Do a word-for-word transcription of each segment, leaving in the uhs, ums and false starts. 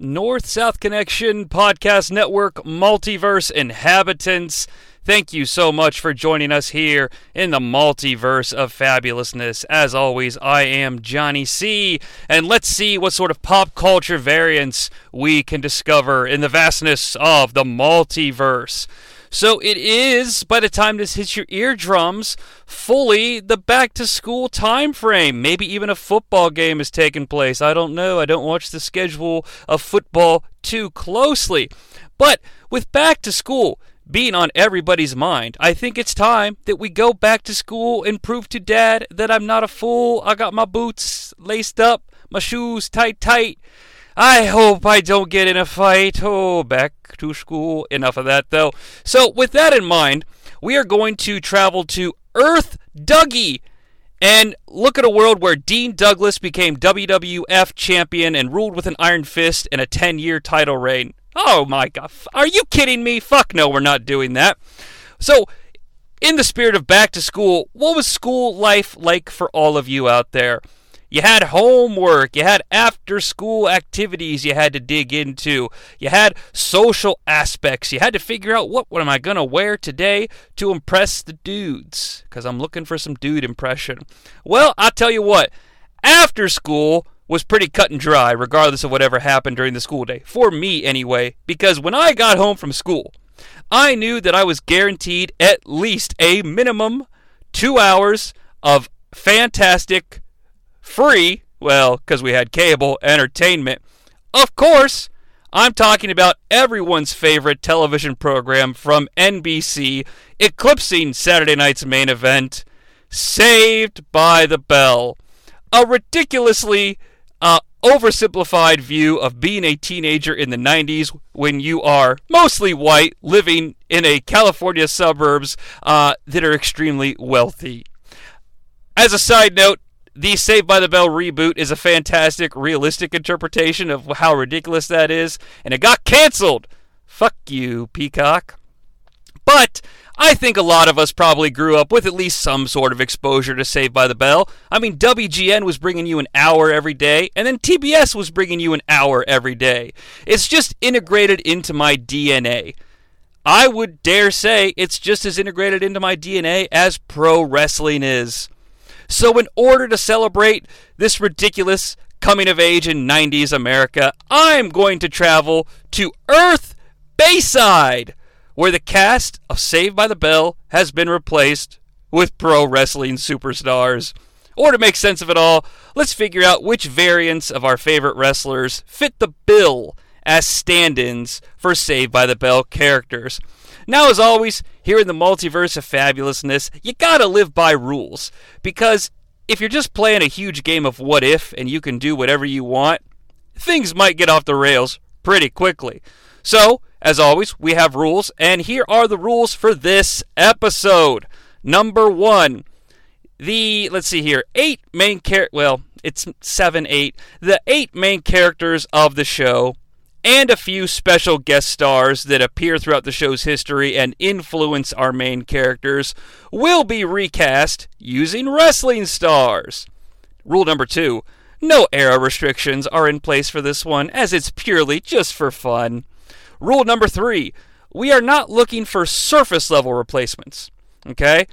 North South Connection Podcast Network Multiverse Inhabitants. Thank you so much for joining us here in the Multiverse of Fabulousness. As always, I am Johnny C, and let's see what sort of pop culture variants we can discover in the vastness of the multiverse. So it is, by the time this hits your eardrums, fully the back-to-school time frame. Maybe even a football game is taking place. I don't know. I don't watch the schedule of football too closely. But with back-to-school being on everybody's mind, I think it's time that we go back to school and prove to Dad that I'm not a fool. I got my boots laced up, my shoes tight, tight. I hope I don't get in a fight. Oh, back to school. Enough of that, though. So, with that in mind, we are going to travel to Earth Dougie and look at a world where Dean Douglas became W W F champion and ruled with an iron fist in a ten-year title reign. Oh my God, are you kidding me? Fuck no, we're not doing that. So, in the spirit of back to school, what was school life like for all of you out there? You had homework, you had after-school activities you had to dig into, you had social aspects, you had to figure out what, what am I going to wear today to impress the dudes, because I'm looking for some dude impression. Well, I'll tell you what, after school was pretty cut and dry, regardless of whatever happened during the school day. For me, anyway, because when I got home from school, I knew that I was guaranteed at least a minimum two hours of fantastic, free, well, because we had cable, entertainment. Of course, I'm talking about everyone's favorite television program from N B C, eclipsing Saturday night's main event, Saved by the Bell. A ridiculously Uh, oversimplified view of being a teenager in the nineties when you are mostly white, living in a California suburbs uh, that are extremely wealthy. As a side note, the Saved by the Bell reboot is a fantastic, realistic interpretation of how ridiculous that is, and it got canceled. Fuck you, Peacock. But I think a lot of us probably grew up with at least some sort of exposure to Saved by the Bell. I mean, W G N was bringing you an hour every day, and then T B S was bringing you an hour every day. It's just integrated into my D N A. I would dare say it's just as integrated into my D N A as pro wrestling is. So in order to celebrate this ridiculous coming of age in nineties America, I'm going to travel to Earth Bayside, where the cast of Saved by the Bell has been replaced with pro wrestling superstars. Or to make sense of it all, let's figure out which variants of our favorite wrestlers fit the bill as stand-ins for Saved by the Bell characters. Now, as always, here in the Multiverse of Fabulousness, you gotta live by rules. Because if you're just playing a huge game of what if and you can do whatever you want, things might get off the rails pretty quickly. So, as always, we have rules, and here are the rules for this episode. Number one, the, let's see here, eight main characters, well, it's seven, eight, the eight main characters of the show, and a few special guest stars that appear throughout the show's history and influence our main characters, will be recast using wrestling stars. Rule number two, no era restrictions are in place for this one, as it's purely just for fun. Rule number three, we are not looking for surface-level replacements, okay?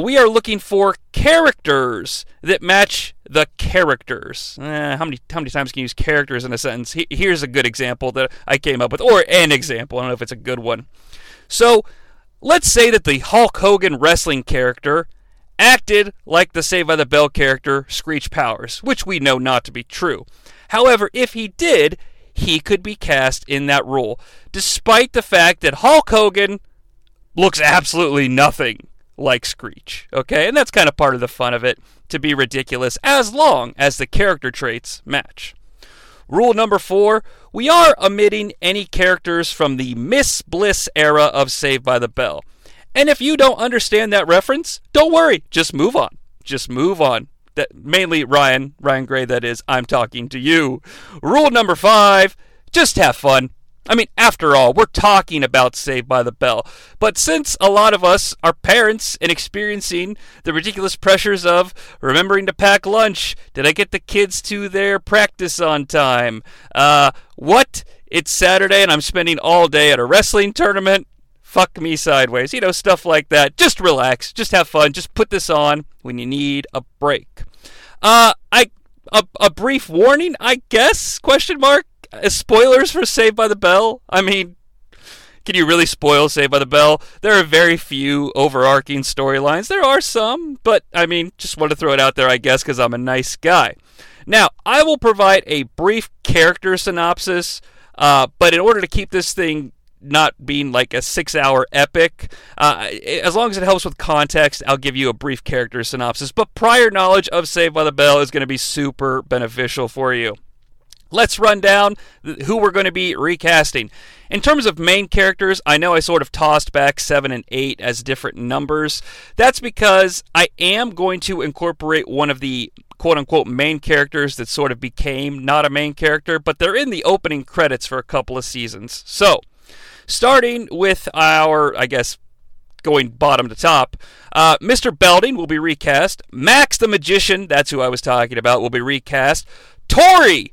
We are looking for characters that match the characters. Eh, how many how many times can you use characters in a sentence? He, here's a good example that I came up with, or an example. I don't know if it's a good one. So let's say that the Hulk Hogan wrestling character acted like the Saved by the Bell character, Screech Powers, which we know not to be true. However, if he did, he could be cast in that role, despite the fact that Hulk Hogan looks absolutely nothing like Screech, okay? And that's kind of part of the fun of it, to be ridiculous, as long as the character traits match. Rule number four, we are omitting any characters from the Miss Bliss era of Saved by the Bell. And if you don't understand that reference, don't worry, just move on. Just move on. That mainly Ryan, Ryan Gray, that is, I'm talking to you. Rule number five, just have fun. I mean, after all, we're talking about Saved by the Bell. But since a lot of us are parents and experiencing the ridiculous pressures of remembering to pack lunch, did I get the kids to their practice on time? Uh, what? It's Saturday and I'm spending all day at a wrestling tournament. Fuck me sideways. You know, stuff like that. Just relax. Just have fun. Just put this on when you need a break. Uh, I a, a brief warning, I guess? Question mark? Spoilers for Saved by the Bell? I mean, can you really spoil Saved by the Bell? There are very few overarching storylines. There are some, but I mean, just want to throw it out there, I guess, because I'm a nice guy. Now, I will provide a brief character synopsis, uh, but in order to keep this thing not being like a six-hour epic, uh, as long as it helps with context, I'll give you a brief character synopsis. But prior knowledge of Saved by the Bell is going to be super beneficial for you. Let's run down who we're going to be recasting. In terms of main characters, I know I sort of tossed back seven and eight as different numbers. That's because I am going to incorporate one of the quote-unquote main characters that sort of became not a main character, but they're in the opening credits for a couple of seasons. So, starting with our, I guess, going bottom to top, uh, Mister Belding will be recast. Max the Magician, that's who I was talking about, will be recast. Tori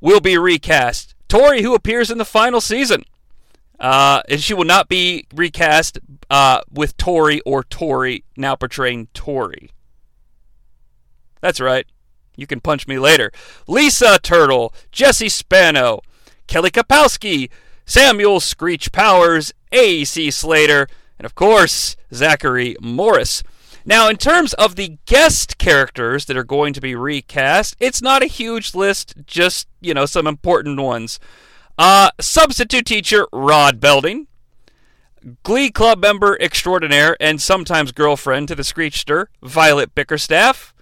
will be recast. Tori, who appears in the final season. Uh, and she will not be recast uh, with Tori or Tori now portraying Tori. That's right. You can punch me later. Lisa Turtle, Jessie Spano, Kelly Kapowski, Samuel Screech Powers, A C. Slater, and of course, Zachary Morris. Now, in terms of the guest characters that are going to be recast, it's not a huge list, just, you know, some important ones. Uh, substitute teacher Rod Belding, Glee Club member extraordinaire and sometimes girlfriend to the Screechster, Violet Bickerstaff,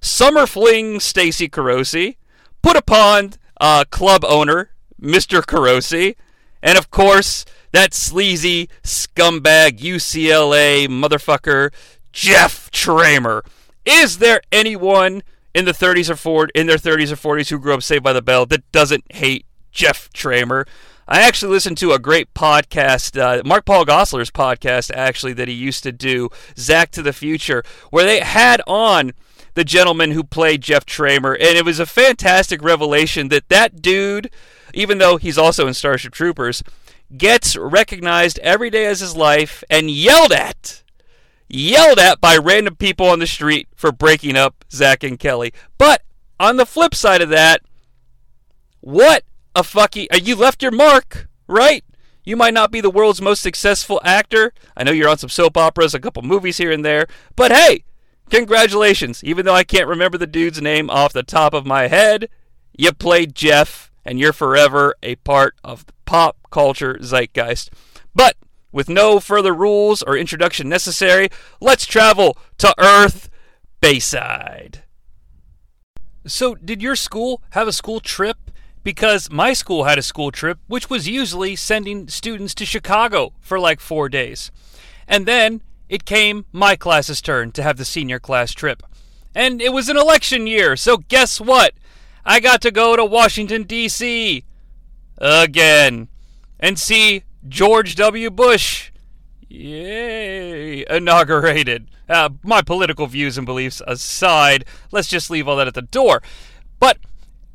summer fling Stacey Carosi, put upon uh, club owner Mister Carosi, and of course, that sleazy scumbag U C L A motherfucker, Jeff Tramer. Is there anyone in the thirties or forties, in their thirties or forties who grew up Saved by the Bell that doesn't hate Jeff Tramer? I actually listened to a great podcast, uh, Mark Paul Gosselaar's podcast, actually, that he used to do, Zach to the Future, where they had on the gentleman who played Jeff Tramer, and it was a fantastic revelation that that dude, even though he's also in Starship Troopers, gets recognized every day as his life and yelled at. Yelled at by random people on the street for breaking up Zach and Kelly. But on the flip side of that, what a fucking... You left your mark, right? You might not be the world's most successful actor. I know you're on some soap operas, a couple movies here and there. But hey, congratulations. Even though I can't remember the dude's name off the top of my head, you played Jeff, and you're forever a part of the pop culture zeitgeist. But with no further rules or introduction necessary, let's travel to Earth Bayside. So, did your school have a school trip? Because my school had a school trip, which was usually sending students to Chicago for like four days. And then it came my class's turn to have the senior class trip. And it was an election year, so guess what? I got to go to Washington, D C again and see George W. Bush, yay, inaugurated. Uh, my political views and beliefs aside, let's just leave all that at the door. But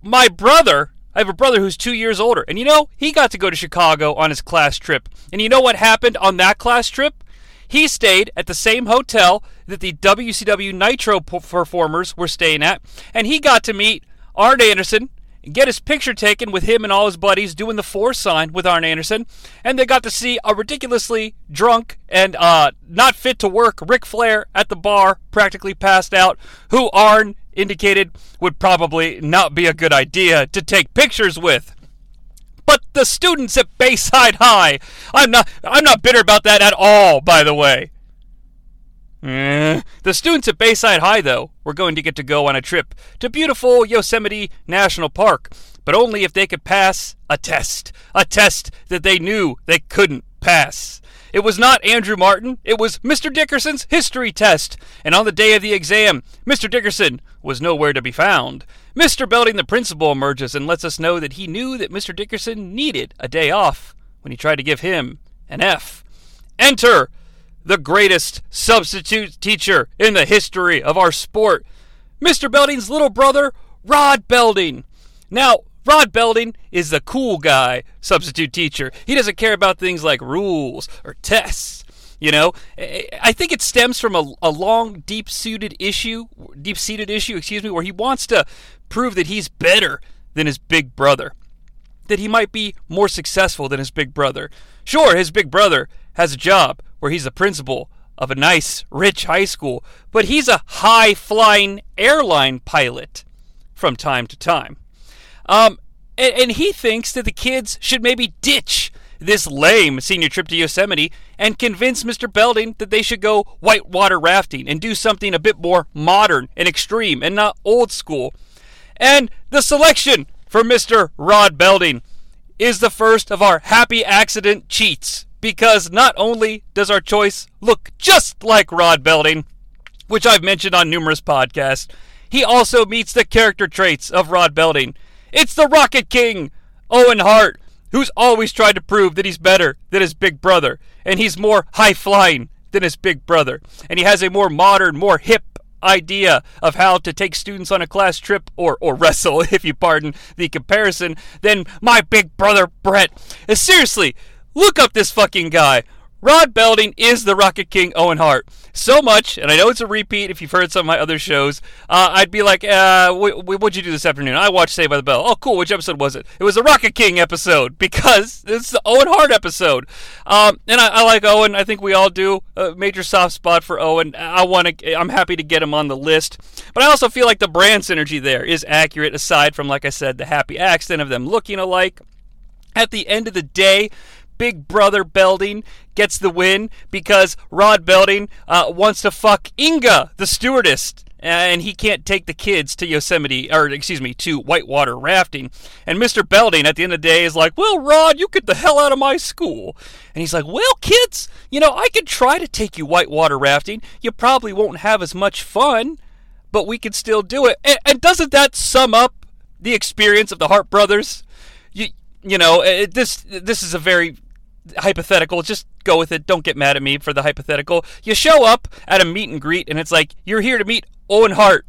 my brother, I have a brother who's two years older, and you know, he got to go to Chicago on his class trip. And you know what happened on that class trip? He stayed at the same hotel that the W C W Nitro performers were staying at, and he got to meet Arn Anderson, get his picture taken with him and all his buddies doing the four sign with Arn Anderson, and they got to see a ridiculously drunk and uh, not fit to work Ric Flair at the bar, practically passed out, who Arn indicated would probably not be a good idea to take pictures with. But the students at Bayside High, I'm not, I'm not bitter about that at all, by the way. Mm. The students at Bayside High, though, were going to get to go on a trip to beautiful Yosemite National Park, but only if they could pass a test. A test that they knew they couldn't pass. It was not Andrew Martin. It was Mister Dickerson's history test. And on the day of the exam, Mister Dickerson was nowhere to be found. Mister Belding, the principal, emerges and lets us know that he knew that Mister Dickerson needed a day off when he tried to give him an F. Enter the greatest substitute teacher in the history of our sport, Mister Belding's little brother, Rod Belding. Now, Rod Belding is the cool guy substitute teacher. He doesn't care about things like rules or tests, you know. I think it stems from a, a long, deep-seated issue, deep-seated issue, excuse me, where he wants to prove that he's better than his big brother, that he might be more successful than his big brother. Sure, his big brother has a job where he's the principal of a nice, rich high school, but he's a high-flying airline pilot from time to time. Um, and, and he thinks that the kids should maybe ditch this lame senior trip to Yosemite and convince Mister Belding that they should go whitewater rafting and do something a bit more modern and extreme and not old school. And the selection for Mister Rod Belding is the first of our happy accident cheats, because not only does our choice look just like Rod Belding, which I've mentioned on numerous podcasts, he also meets the character traits of Rod Belding. It's the Rocket King, Owen Hart, who's always tried to prove that he's better than his big brother, and he's more high-flying than his big brother, and he has a more modern, more hip idea of how to take students on a class trip, or, or wrestle, if you pardon the comparison, than my big brother Brett. And seriously, look up this fucking guy. Rod Belding is the Rocket King Owen Hart. So much, and I know it's a repeat if you've heard some of my other shows, uh, I'd be like, uh, w- w- what'd you do this afternoon? I watched Saved by the Bell. Oh, cool, which episode was it? It was the Rocket King episode, because it's the Owen Hart episode. Um, and I, I like Owen. I think we all do. A major soft spot for Owen. I want to. I'm happy to get him on the list. But I also feel like the brand synergy there is accurate, aside from, like I said, the happy accident of them looking alike. At the end of the day, Big Brother Belding gets the win because Rod Belding uh, wants to fuck Inga, the stewardess, and he can't take the kids to Yosemite, or excuse me, to whitewater rafting. And Mister Belding, at the end of the day, is like, well, Rod, you get the hell out of my school. And he's like, well, kids, you know, I could try to take you whitewater rafting. You probably won't have as much fun, but we could still do it. And, and doesn't that sum up the experience of the Hart brothers? You, you know, it, this this is a very hypothetical, just go with it, don't get mad at me for the hypothetical. You show up at a meet and greet and it's like, you're here to meet Owen Hart,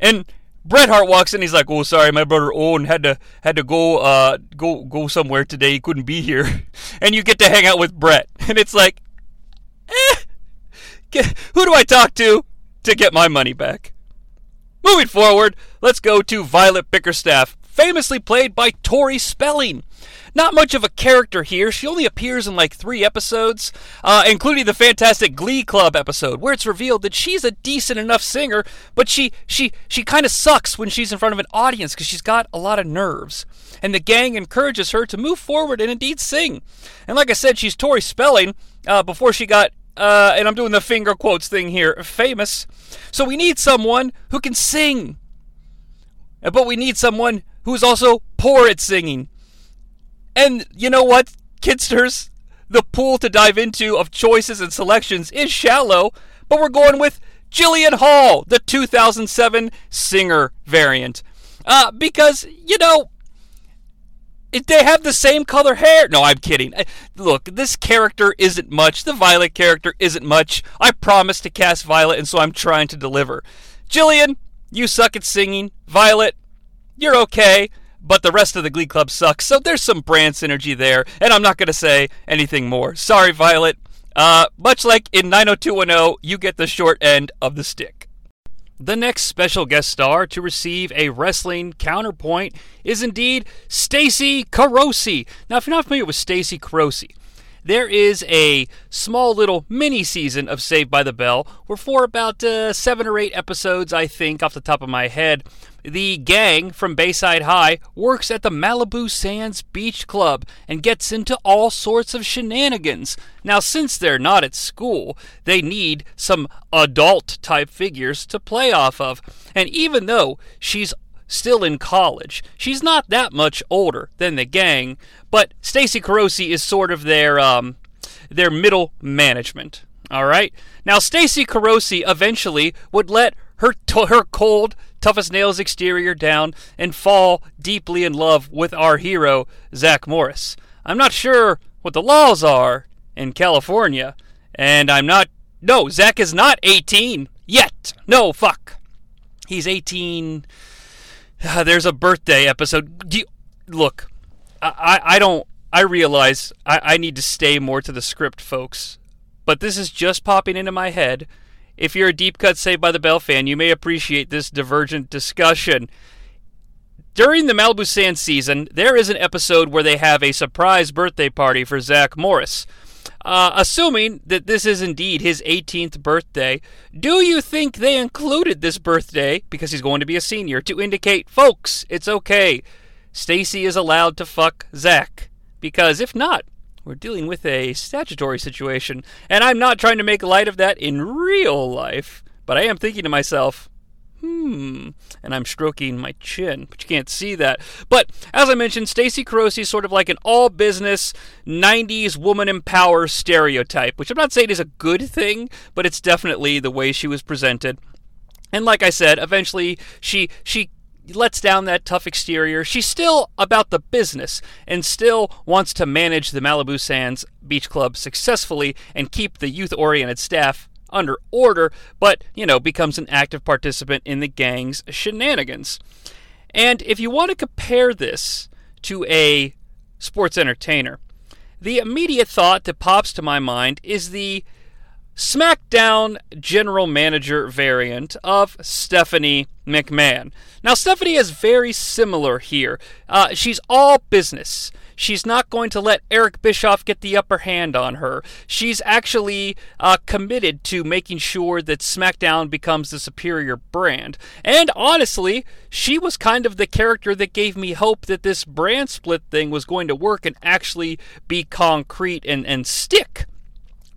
and Bret Hart walks in, he's like, oh, sorry, my brother Owen had to had to go uh go go somewhere today, he couldn't be here. And you get to hang out with Bret, and it's like, eh, who do I talk to to get my money back? Moving forward, let's go to Violet Bickerstaff, famously played by Tori Spelling. Not much of a character here. She only appears in like three episodes, uh, including the fantastic Glee Club episode, where it's revealed that she's a decent enough singer, but she she she kind of sucks when she's in front of an audience because she's got a lot of nerves. And the gang encourages her to move forward and indeed sing. And like I said, she's Tori Spelling uh, before she got, uh, and I'm doing the finger quotes thing here, famous. So we need someone who can sing, but we need someone who's also poor at singing. And you know what, kidsters? The pool to dive into of choices and selections is shallow, but we're going with Jillian Hall, the two thousand seven singer variant. Uh, because, you know, if they have the same color hair. No, I'm kidding. Look, this character isn't much. The Violet character isn't much. I promised to cast Violet, and so I'm trying to deliver. Jillian, you suck at singing. Violet, you're okay. But the rest of the Glee Club sucks, so there's some brand synergy there, and I'm not going to say anything more. Sorry, Violet. Uh, much like in nine oh two one oh, you get the short end of the stick. The next special guest star to receive a wrestling counterpoint is indeed Stacey Carosi. Now, if you're not familiar with Stacey Carosi, there is a small little mini-season of Saved by the Bell, where for about uh, seven or eight episodes, I think, off the top of my head, the gang from Bayside High works at the Malibu Sands Beach Club and gets into all sorts of shenanigans. Now, since they're not at school, they need some adult-type figures to play off of. And even though she's still in college, she's not that much older than the gang, but Stacey Carosi is sort of their um, their middle management. All right? Now, Stacey Carosi eventually would let her t- her cold, tough-as-nails exterior down and fall deeply in love with our hero, Zach Morris. I'm not sure what the laws are in California, and I'm not... No, Zach is not eighteen yet. No, fuck. He's eighteen... Uh, there's a birthday episode. Do you, look, I, I, I don't... I realize I, I need to stay more to the script, folks. But this is just popping into my head. If you're a Deep Cut Saved by the Bell fan, you may appreciate this divergent discussion. During the Malibu Sands season, there is an episode where they have a surprise birthday party for Zach Morris. Uh, assuming that this is indeed his eighteenth birthday, do you think they included this birthday, because he's going to be a senior, to indicate, folks, it's okay, Stacy is allowed to fuck Zach? Because if not, we're dealing with a statutory situation, and I'm not trying to make light of that in real life, but I am thinking to myself, hmm, and I'm stroking my chin, but you can't see that. But, as I mentioned, Stacey Carosi is sort of like an all-business, nineties woman in power stereotype, which I'm not saying is a good thing, but it's definitely the way she was presented. And like I said, eventually she she... lets down that tough exterior. She's still about the business and still wants to manage the Malibu Sands Beach Club successfully and keep the youth-oriented staff under order, but, you know, becomes an active participant in the gang's shenanigans. And if you want to compare this to a sports entertainer, the immediate thought that pops to my mind is the SmackDown general manager variant of Stephanie McMahon. Now, Stephanie is very similar here. Uh, she's all business. She's not going to let Eric Bischoff get the upper hand on her. She's actually uh, committed to making sure that SmackDown becomes the superior brand. And honestly, she was kind of the character that gave me hope that this brand split thing was going to work and actually be concrete and, and stick.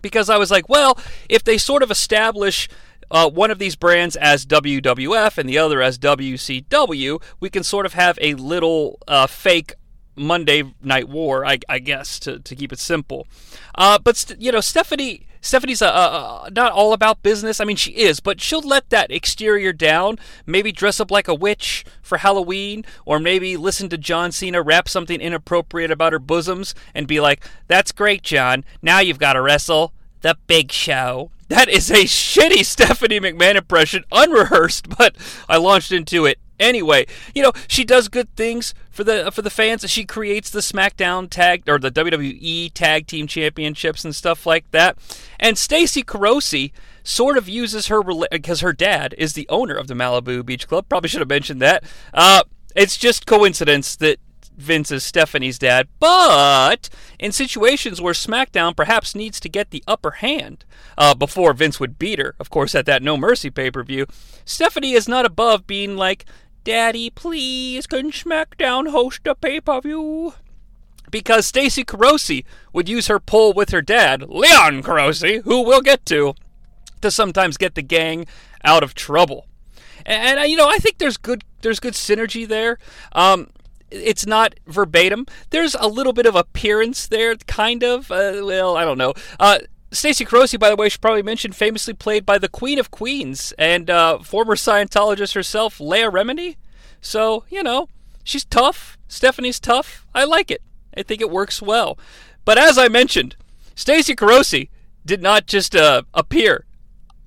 Because I was like, well, if they sort of establish uh, one of these brands as W W F and the other as W C W, we can sort of have a little uh, fake Monday Night War, I, I guess, to, to keep it simple. Uh, but, st- you know, Stephanie... Stephanie's uh, uh, not all about business. I mean, she is, but she'll let that exterior down, maybe dress up like a witch for Halloween, or maybe listen to John Cena rap something inappropriate about her bosoms and be like, that's great, John. Now you've got to wrestle the Big Show. That is a shitty Stephanie McMahon impression, unrehearsed, but I launched into it. Anyway, you know, she does good things for the for the fans. She creates the SmackDown tag, or the W W E tag team championships and stuff like that. And Stacey Carosi sort of uses her, because her dad is the owner of the Malibu Beach Club. Probably should have mentioned that. Uh, it's just coincidence that Vince is Stephanie's dad, but in situations where SmackDown perhaps needs to get the upper hand uh, before Vince would beat her, of course, at that No Mercy pay-per-view, Stephanie is not above being like, Daddy, please, can SmackDown host a pay-per-view? Because Stacey Carosi would use her pull with her dad, Leon Carosi, who we'll get to, to sometimes get the gang out of trouble. And, and you know, I think there's good there's good synergy there. Um... It's not verbatim. There's a little bit of appearance there, kind of. Uh, well, I don't know. Uh, Stacey Carosi, by the way, should probably mention, famously played by the Queen of Queens and uh, former Scientologist herself, Leia Remini. So, you know, she's tough. Stephanie's tough. I like it. I think it works well. But as I mentioned, Stacey Carosi did not just uh, appear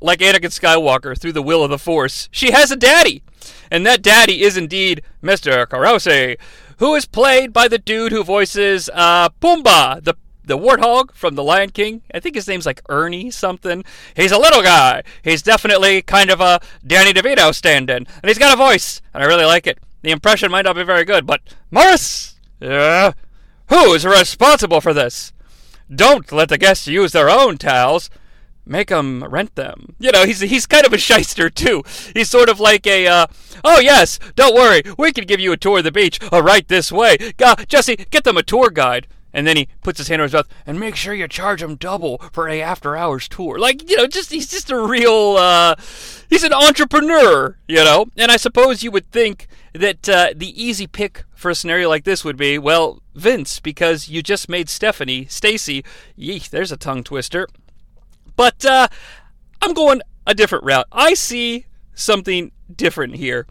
like Anakin Skywalker through the will of the Force. She has a daddy. And that daddy is indeed Mister Carosi, who is played by the dude who voices uh, Pumbaa, the the warthog from The Lion King. I think his name's like Ernie something. He's a little guy. He's definitely kind of a Danny DeVito stand-in. And he's got a voice, and I really like it. The impression might not be very good, but Morris, uh, who is responsible for this? Don't let the guests use their own towels. Make them rent them. You know, he's he's kind of a shyster, too. He's sort of like a, uh, oh, yes, don't worry. We can give you a tour of the beach. Oh, right this way. God, Jesse, get them a tour guide. And then he puts his hand over his mouth, and make sure you charge him double for a after-hours tour. Like, you know, just he's just a real, uh, he's an entrepreneur, you know. And I suppose you would think that uh, the easy pick for a scenario like this would be, well, Vince, because you just made Stephanie, Stacey. Yeesh, there's a tongue twister. But uh, I'm going a different route. I see something different here.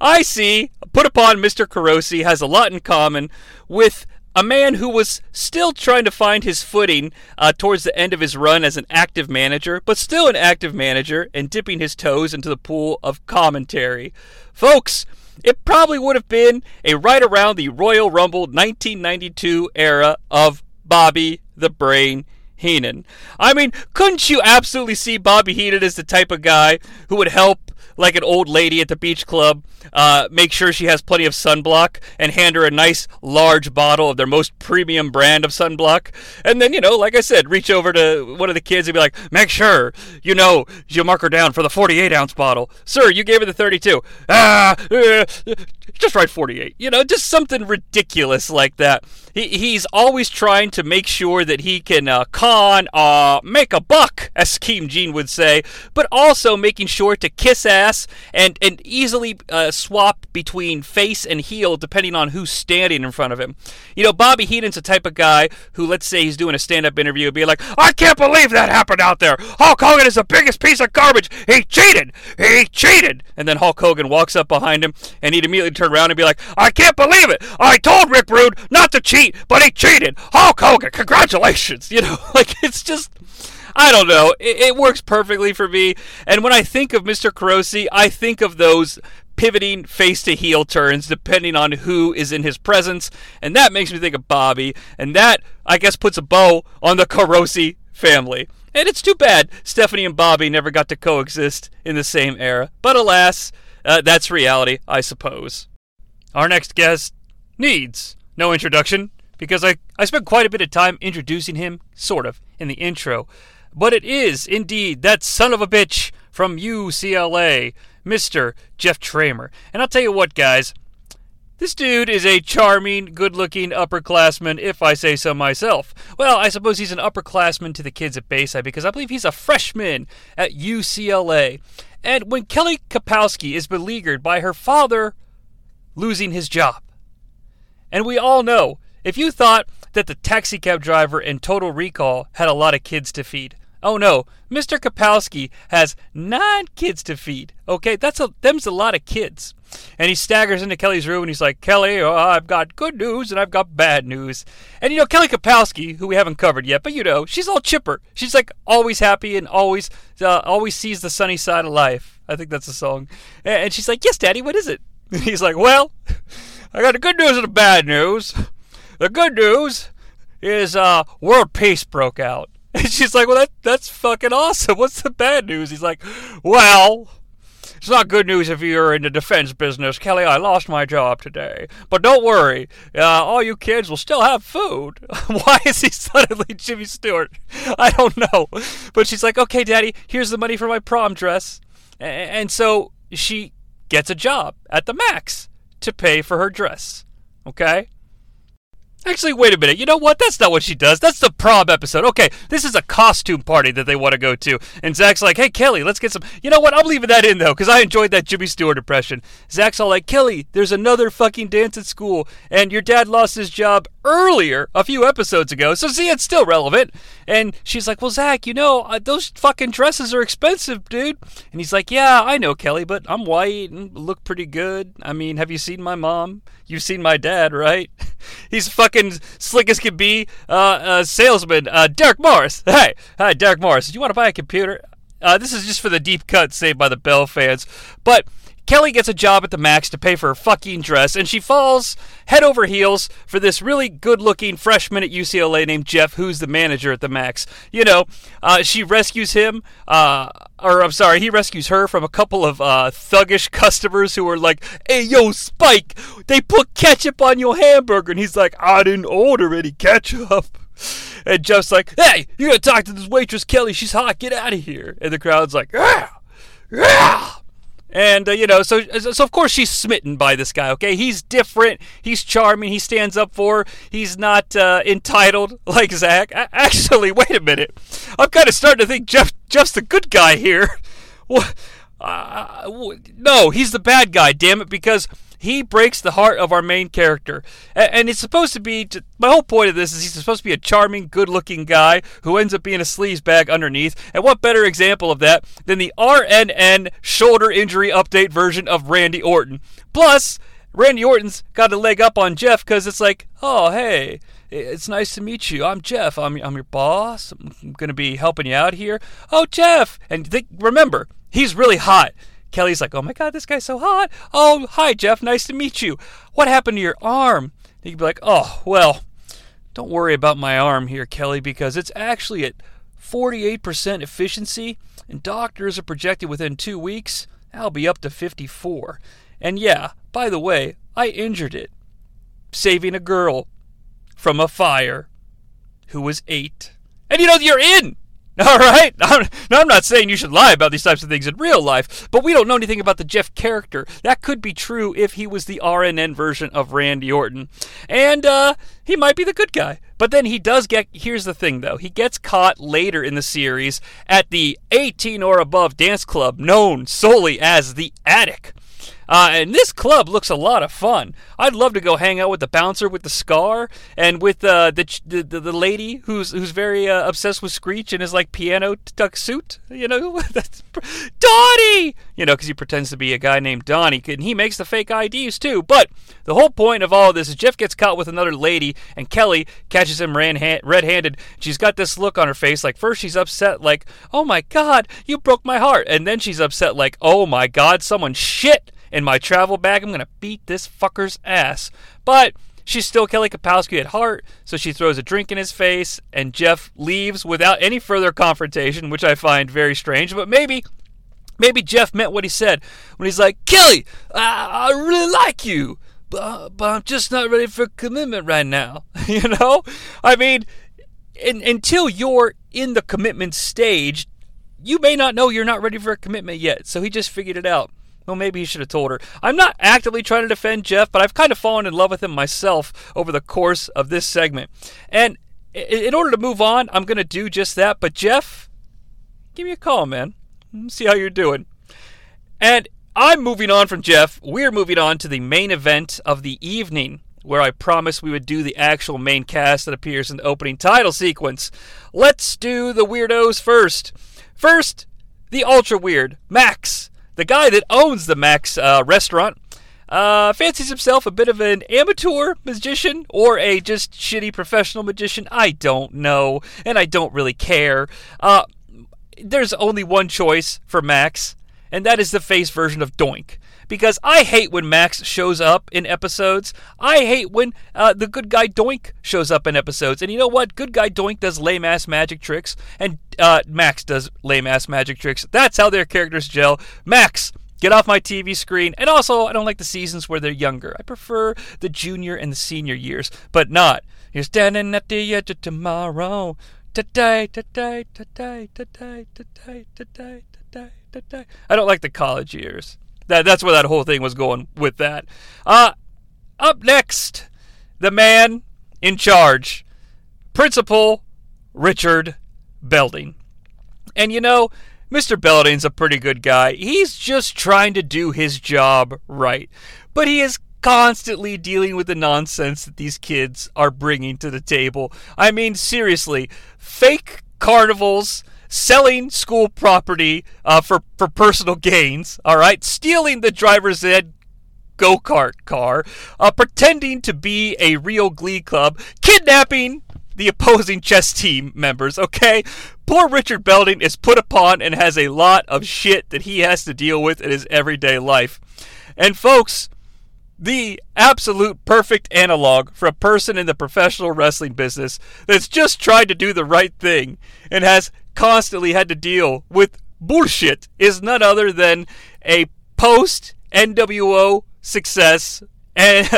I see, put upon Mister Carosi has a lot in common with a man who was still trying to find his footing uh, towards the end of his run as an active manager, but still an active manager and dipping his toes into the pool of commentary. Folks, it probably would have been a right around the Royal Rumble nineteen ninety-two era of Bobby the Brain Heenan. I mean, couldn't you absolutely see Bobby Heenan as the type of guy who would help, like an old lady at the beach club, uh, make sure she has plenty of sunblock and hand her a nice large bottle of their most premium brand of sunblock? And then, you know, like I said, reach over to one of the kids and be like, make sure, you know, you mark her down for the forty-eight ounce bottle. Sir, you gave her the thirty-two. Ah, uh, just write forty-eight. You know, just something ridiculous like that. He, he's always trying to make sure that he can uh, con, uh, make a buck, as Scheme Gene would say, but also making sure to kiss ass And, and easily uh, swap between face and heel depending on who's standing in front of him. You know, Bobby Heenan's the type of guy who, let's say he's doing a stand-up interview, be like, I can't believe that happened out there. Hulk Hogan is the biggest piece of garbage. He cheated. He cheated. And then Hulk Hogan walks up behind him, and he'd immediately turn around and be like, I can't believe it. I told Rick Rude not to cheat, but he cheated. Hulk Hogan, congratulations. You know, like, it's just... I don't know. It, it works perfectly for me. And when I think of Mister Carosi, I think of those pivoting face to heel turns depending on who is in his presence. And that makes me think of Bobby. And that, I guess, puts a bow on the Carosi family. And it's too bad Stephanie and Bobby never got to coexist in the same era. But alas, uh, that's reality, I suppose. Our next guest needs no introduction because I, I spent quite a bit of time introducing him, sort of, in the intro. But it is, indeed, that son of a bitch from U C L A, Mister Jeff Tramer. And I'll tell you what, guys, this dude is a charming, good-looking upperclassman, if I say so myself. Well, I suppose he's an upperclassman to the kids at Bayside, because I believe he's a freshman at U C L A. And when Kelly Kapowski is beleaguered by her father losing his job, and we all know, if you thought that the taxicab driver in Total Recall had a lot of kids to feed, oh no, Mister Kapowski has nine kids to feed. Okay, that's a them's a lot of kids. And he staggers into Kelly's room and he's like, Kelly, oh, I've got good news and I've got bad news. And you know, Kelly Kapowski, who we haven't covered yet, but you know, she's all chipper. She's like always happy and always uh, always sees the sunny side of life. I think that's the song. And she's like, yes, Daddy, what is it? And he's like, well, I got the good news and the bad news. The good news is uh, world peace broke out. And she's like, well, that that's fucking awesome. What's the bad news? He's like, well, it's not good news if you're in the defense business. Kelly, I lost my job today. But don't worry. Uh, all you kids will still have food. Why is he suddenly Jimmy Stewart? I don't know. But she's like, okay, Daddy, here's the money for my prom dress. And so she gets a job at the Max to pay for her dress. Okay? Actually, wait a minute. You know what? That's not what she does. That's the prom episode. Okay, this is a costume party that they want to go to. And Zach's like, hey, Kelly, let's get some... You know what? I'm leaving that in, though, because I enjoyed that Jimmy Stewart impression. Zach's all like, Kelly, there's another fucking dance at school, and your dad lost his job earlier, a few episodes ago. So, see, it's still relevant. And she's like, well, Zach, you know, uh, those fucking dresses are expensive, dude. And he's like, yeah, I know, Kelly, but I'm white and look pretty good. I mean, have you seen my mom? You've seen my dad, right? He's fucking slick as can be. Uh, uh, salesman, uh, Derek Morris. Hey, hi, Derek Morris. Do you want to buy a computer? Uh, this is just for the deep cut Saved by the Bell fans. But Kelly gets a job at the Max to pay for her fucking dress, and she falls head over heels for this really good-looking freshman at U C L A named Jeff, who's the manager at the Max. You know, uh, she rescues him, uh, or I'm sorry, he rescues her from a couple of uh, thuggish customers who were like, hey, yo, Spike, they put ketchup on your hamburger. And he's like, I didn't order any ketchup. And Jeff's like, hey, you gotta talk to this waitress, Kelly. She's hot. Get out of here. And the crowd's like, yeah, yeah. And, uh, you know, so, so of course she's smitten by this guy, okay? He's different. He's charming. He stands up for her. He's not uh, entitled like Zach. I, actually, wait a minute. I'm kind of starting to think Jeff Jeff's the good guy here. Well, uh, no, he's the bad guy, damn it, because He breaks the heart of our main character. And, and it's supposed to be, to, my whole point of this is he's supposed to be a charming, good-looking guy who ends up being a sleazebag underneath. And what better example of that than the R N N shoulder injury update version of Randy Orton. Plus, Randy Orton's got a leg up on Jeff because it's like, oh, hey, it's nice to meet you. I'm Jeff. I'm I'm your boss. I'm going to be helping you out here. Oh, Jeff. And th- remember, he's really hot. Kelly's like, oh, my God, this guy's so hot. Oh, hi, Jeff. Nice to meet you. What happened to your arm? And he'd be like, oh, well, don't worry about my arm here, Kelly, because it's actually at forty-eight percent efficiency, and doctors are projected within two weeks. I'll be up to fifty-four. And, yeah, by the way, I injured it, saving a girl from a fire who was eight. And, you know, you're in. All right? Now, I'm not saying you should lie about these types of things in real life, but we don't know anything about the Jeff character. That could be true if he was the R N N version of Randy Orton. And uh, he might be the good guy. But then he does get, here's the thing, though. He gets caught later in the series at the eighteen or above dance club known solely as The Attic. Uh, and this club looks a lot of fun. I'd love to go hang out with the bouncer with the scar and with uh, the, ch- the the lady who's who's very uh, obsessed with Screech and is like piano tuck suit. You know, that's Donnie. You know, because he pretends to be a guy named Donnie, and he makes the fake I Ds too. But the whole point of all of this is Jeff gets caught with another lady, and Kelly catches him red-handed. She's got this look on her face, like first she's upset, like oh my God, you broke my heart, and then she's upset, like oh my God, someone shit in my travel bag. I'm going to beat this fucker's ass. But she's still Kelly Kapowski at heart, so she throws a drink in his face, and Jeff leaves without any further confrontation, which I find very strange. But maybe, maybe Jeff meant what he said when he's like, Kelly, I, I really like you, but, but I'm just not ready for commitment right now. You know? I mean, in, until you're in the commitment stage, you may not know you're not ready for a commitment yet. So he just figured it out. Well, maybe he should have told her. I'm not actively trying to defend Jeff, but I've kind of fallen in love with him myself over the course of this segment. And in order to move on, I'm going to do just that. But Jeff, give me a call, man. See how you're doing. And I'm moving on from Jeff. We're moving on to the main event of the evening, where I promised we would do the actual main cast that appears in the opening title sequence. Let's do the weirdos first. First, the ultra weird, Max. The guy that owns the Max uh, restaurant uh, fancies himself a bit of an amateur magician or a just shitty professional magician. I don't know, and I don't really care. Uh, there's only one choice for Max, and that is the face version of Doink. Because I hate when Max shows up in episodes. I hate when uh, the good guy Doink shows up in episodes. And you know what? Good guy Doink does lame-ass magic tricks. And uh, Max does lame-ass magic tricks. That's how their characters gel. Max, get off my T V screen. And also, I don't like the seasons where they're younger. I prefer the junior and the senior years. But not, you're standing at the edge of tomorrow. Today, today, today, today, today, today, today, today. I don't like the college years. That, that's where that whole thing was going with that. Uh, up next, the man in charge, Principal Richard Belding. And you know, Mister Belding's a pretty good guy. He's just trying to do his job right. But he is constantly dealing with the nonsense that these kids are bringing to the table. I mean, seriously, fake carnivals, selling school property uh, for, for personal gains, all right? Stealing the driver's ed go-kart car, uh, pretending to be a real glee club, kidnapping the opposing chess team members, okay? Poor Richard Belding is put upon and has a lot of shit that he has to deal with in his everyday life. And folks, the absolute perfect analog for a person in the professional wrestling business that's just tried to do the right thing and has constantly had to deal with bullshit is none other than a post-N W O success and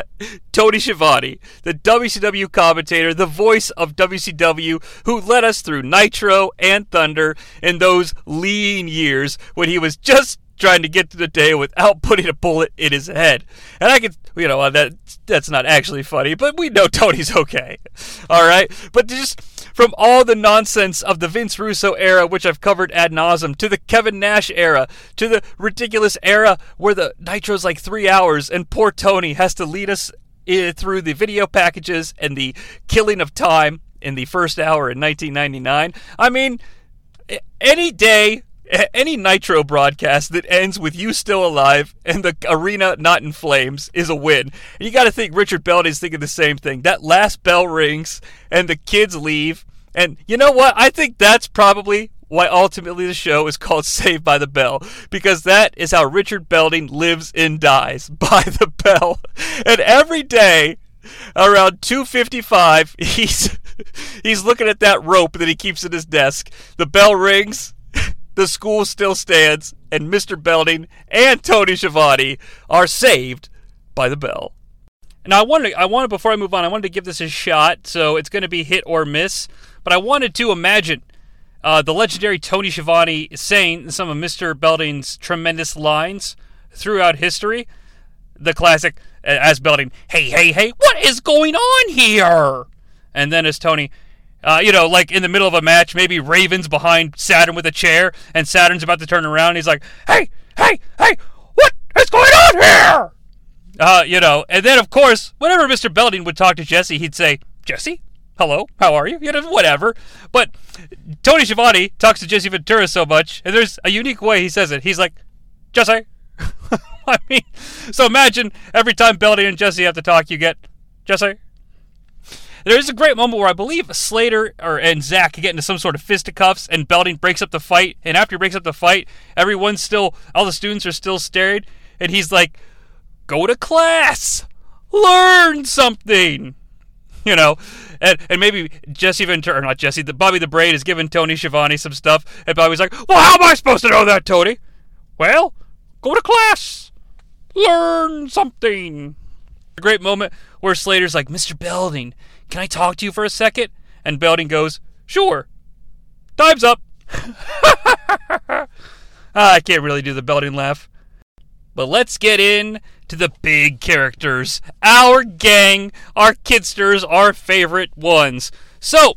Tony Schiavone, the W C W commentator, the voice of W C W, who led us through Nitro and Thunder in those lean years when he was just trying to get through the day without putting a bullet in his head. And I can, you know, that that's not actually funny, but we know Tony's okay. All right? But just from all the nonsense of the Vince Russo era, which I've covered ad nauseum, to the Kevin Nash era, to the ridiculous era where the Nitro's like three hours and poor Tony has to lead us through the video packages and the killing of time in the first hour in nineteen ninety-nine. I mean, any day, any Nitro broadcast that ends with you still alive and the arena not in flames is a win. And you got to think Richard Belding is thinking the same thing. That last bell rings and the kids leave. And you know what? I think that's probably why ultimately the show is called Saved by the Bell, because that is how Richard Belding lives and dies, by the bell. And every day around two fifty-five, he's he's looking at that rope that he keeps in his desk. The bell rings. The school still stands, and Mister Belding and Tony Schiavone are saved by the bell. Now, I wanted, I wanted, before I move on, I wanted to give this a shot, so it's going to be hit or miss, but I wanted to imagine uh, the legendary Tony Schiavone saying some of Mister Belding's tremendous lines throughout history. The classic, as Belding, hey, hey, hey, what is going on here? And then as Tony... Uh, you know, like in the middle of a match, maybe Raven's behind Saturn with a chair, and Saturn's about to turn around, and he's like, hey, hey, hey, what is going on here? Uh, you know, and then, of course, whenever Mister Belding would talk to Jessie, he'd say, Jessie, hello, how are you? You know, whatever. But Tony Schiavone talks to Jessie Ventura so much, and there's a unique way he says it. He's like, Jessie. I mean, so imagine every time Belding and Jessie have to talk, you get, Jessie. There is a great moment where I believe Slater or and Zach get into some sort of fisticuffs, and Belding breaks up the fight. And after he breaks up the fight, everyone's still, all the students are still staring, and he's like, "Go to class, learn something," you know. And and maybe Jesse Ventura, or not Jesse, the Bobby the Braid is giving Tony Schiavone some stuff, and Bobby's like, "Well, how am I supposed to know that, Tony?" Well, go to class, learn something. A great moment where Slater's like, "Mister Belding, can I talk to you for a second?" And Belding goes, "Sure. Time's up." ah, I can't really do the Belding laugh. But let's get in to the big characters. Our gang, our kidsters, our favorite ones. So,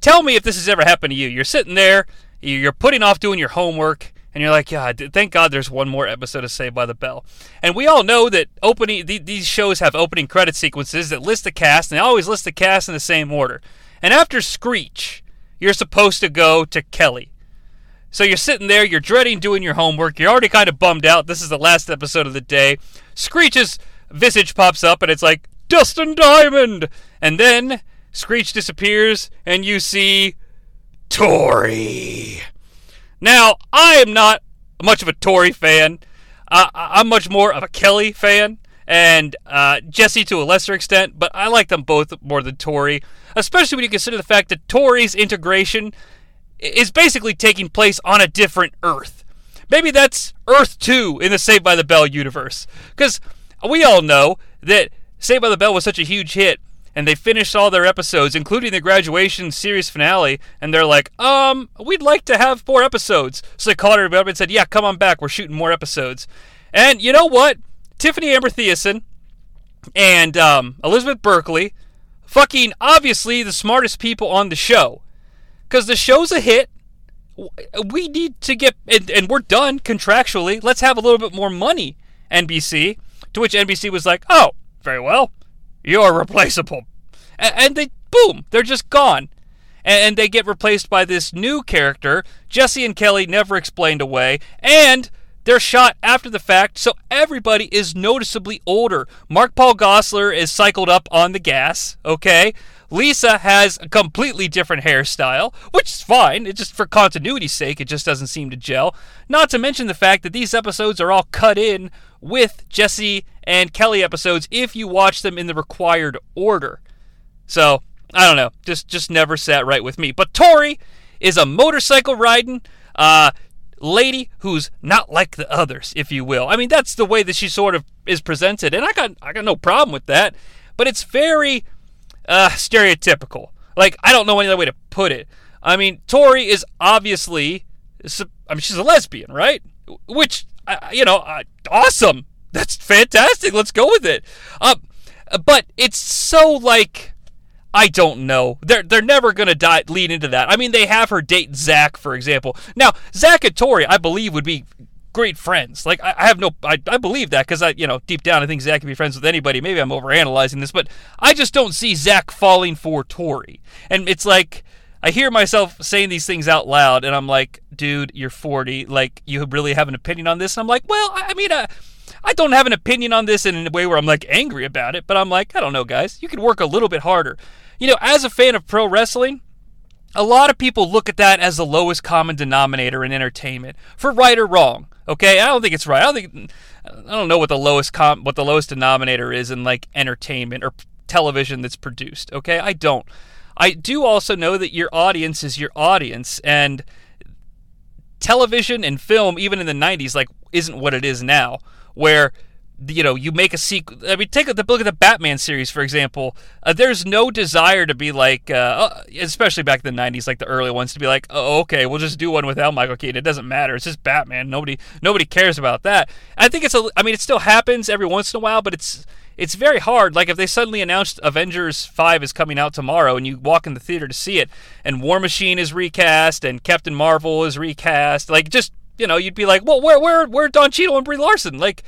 tell me if this has ever happened to you. You're sitting there, you're putting off doing your homework, and you're like, yeah, thank God there's one more episode of Saved by the Bell. And we all know that opening th- these shows have opening credit sequences that list the cast, and they always list the cast in the same order. And after Screech, you're supposed to go to Kelly. So you're sitting there, you're dreading doing your homework, you're already kind of bummed out, this is the last episode of the day. Screech's visage pops up, and it's like, Dustin Diamond! And then Screech disappears, and you see Tori. Now, I am not much of a Tori fan. Uh, I'm much more of a Kelly fan, and uh, Jessie to a lesser extent, but I like them both more than Tori, especially when you consider the fact that Tori's integration is basically taking place on a different Earth. Maybe that's Earth two in the Saved by the Bell universe, because we all know that Saved by the Bell was such a huge hit, and they finished all their episodes, including the graduation series finale, and they're like, um, we'd like to have more episodes. So they called everybody up and said, yeah, come on back, we're shooting more episodes. And you know what? Tiffany Amber Thiessen and um, Elizabeth Berkley, fucking obviously the smartest people on the show. Because the show's a hit. We need to get, and, and we're done contractually, let's have a little bit more money, N B C. To which N B C was like, oh, very well. You're replaceable. And they, boom, they're just gone. And they get replaced by this new character, Jessie and Kelly never explained away, and they're shot after the fact, so everybody is noticeably older. Mark Paul Gosselaar is cycled up on the gas, okay? Lisa has a completely different hairstyle, which is fine. It's just for continuity's sake, it just doesn't seem to gel. Not to mention the fact that these episodes are all cut in with Jessie and Kelly episodes if you watch them in the required order. So, I don't know. Just just never sat right with me. But Tori is a motorcycle-riding uh, lady who's not like the others, if you will. I mean, that's the way that she sort of is presented, and I got I got no problem with that. But it's very uh, stereotypical. Like, I don't know any other way to put it. I mean, Tori is obviously... I mean, she's a lesbian, right? Which I, you know, uh, awesome. That's fantastic. Let's go with it. Uh, but it's so like, I don't know. They're they're never going to die lead into that. I mean, they have her date Zach, for example. Now, Zach and Tori, I believe, would be great friends. Like, I, I have no, I, I believe that because I, you know, deep down, I think Zach can be friends with anybody. Maybe I'm overanalyzing this, but I just don't see Zach falling for Tori. And it's like, I hear myself saying these things out loud, and I'm like, dude, you're forty. Like, you really have an opinion on this? And I'm like, well, I mean, I, I don't have an opinion on this in a way where I'm, like, angry about it. But I'm like, I don't know, guys. You could work a little bit harder. You know, as a fan of pro wrestling, a lot of people look at that as the lowest common denominator in entertainment, for right or wrong. Okay, I don't think it's right. I don't think I don't know what the lowest com, what the lowest denominator is in, like, entertainment or television that's produced. Okay, I don't. I do also know that your audience is your audience, and television and film, even in the nineties, like, isn't what it is now, where, you know, you make a sequel. I mean, take a look at the Batman series, for example. Uh, there's no desire to be like, uh, especially back in the nineties, like the early ones, to be like, oh, okay, we'll just do one without Michael Keaton. It doesn't matter. It's just Batman. Nobody, nobody cares about that. I think it's a. I mean, it still happens every once in a while, but it's it's very hard. Like, if they suddenly announced Avengers five is coming out tomorrow, and you walk in the theater to see it, and War Machine is recast, and Captain Marvel is recast, like, just, you know, you'd be like, well, where, where, where are Don Cheadle and Brie Larson? Like,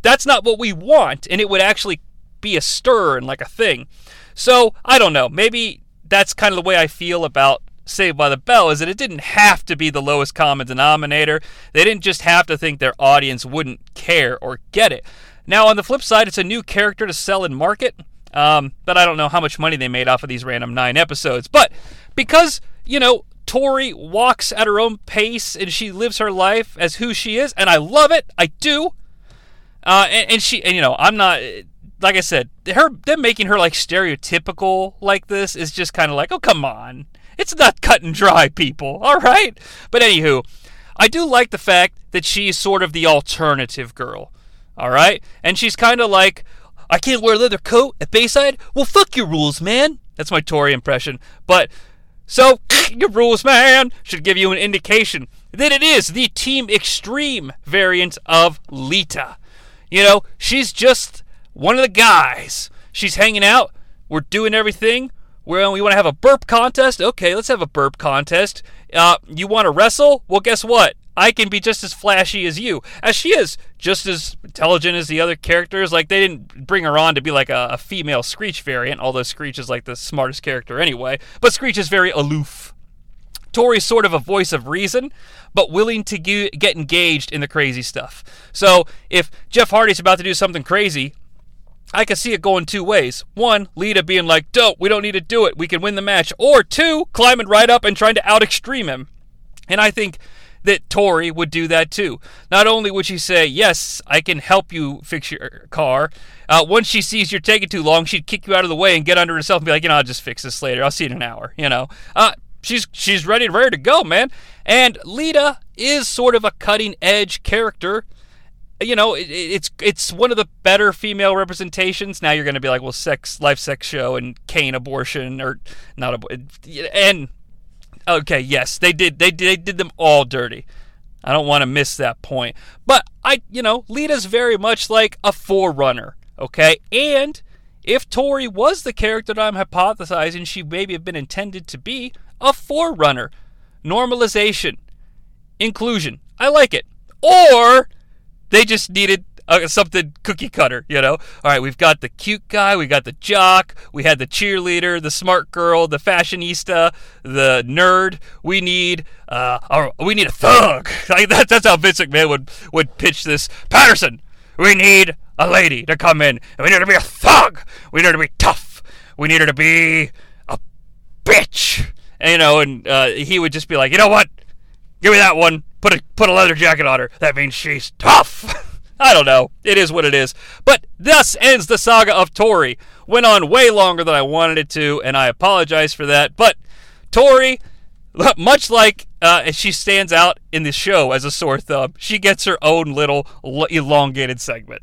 that's not what we want, and it would actually be a stir and, like, a thing. So, I don't know. Maybe that's kind of the way I feel about Saved by the Bell, is that it didn't have to be the lowest common denominator. They didn't just have to think their audience wouldn't care or get it. Now, on the flip side, it's a new character to sell and market, um, but I don't know how much money they made off of these random nine episodes. But because, you know, Tori walks at her own pace and she lives her life as who she is, and I love it. I do. Uh, and, and she, and, you know, I'm not, like I said, her, them making her, like, stereotypical like this is just kind of like, oh, come on. It's not cut and dry, people. All right. But anywho, I do like the fact that she's sort of the alternative girl. All right. And she's kind of like, I can't wear a leather coat at Bayside. Well, fuck your rules, man. That's my Tori impression. But so your rules, man, should give you an indication that it is the Team Extreme variant of Lita. You know, she's just one of the guys. She's hanging out. We're doing everything. We're, we want to have a burp contest. Okay, let's have a burp contest. Uh, you want to wrestle? Well, guess what? I can be just as flashy as you. As she is just as intelligent as the other characters. Like, they didn't bring her on to be like a, a female Screech variant, although Screech is, like, the smartest character anyway. But Screech is very aloof. Tori's sort of a voice of reason, but willing to get engaged in the crazy stuff. So if Jeff Hardy's about to do something crazy, I can see it going two ways. One, Lita being like, don't, we don't need to do it. We can win the match. Or two, climbing right up and trying to out-extreme him. And I think that Tori would do that too. Not only would she say, yes, I can help you fix your car. Uh, once she sees you're taking too long, she'd kick you out of the way and get under herself and be like, you know, I'll just fix this later. I'll see you in an hour, you know. Uh, She's she's ready and rare to go, man. And Lita is sort of a cutting-edge character. You know, it, it's it's one of the better female representations. Now you're going to be like, well, sex, life, sex show, and Kane abortion, or not abortion. And, okay, yes, they did, they did, they did them all dirty. I don't want to miss that point. But, I, you know, Lita's very much like a forerunner, okay? And if Tori was the character that I'm hypothesizing she maybe have been intended to be, a forerunner, normalization, inclusion. I like it. Or they just needed uh, something cookie cutter, you know? All right, we've got the cute guy, we got the jock, we had the cheerleader, the smart girl, the fashionista, the nerd. We need uh, our, we need a thug. Like that, that's how Vince McMahon would, would pitch this. Patterson, we need a lady to come in. We need her to be a thug. We need her to be tough. We need her to be a bitch. And, you know, and uh, he would just be like, you know what? Give me that one. Put a put a leather jacket on her. That means she's tough. I don't know. It is what it is. But thus ends the saga of Tori. Went on way longer than I wanted it to, and I apologize for that. But Tori, much like uh, she stands out in the show as a sore thumb, she gets her own little elongated segment.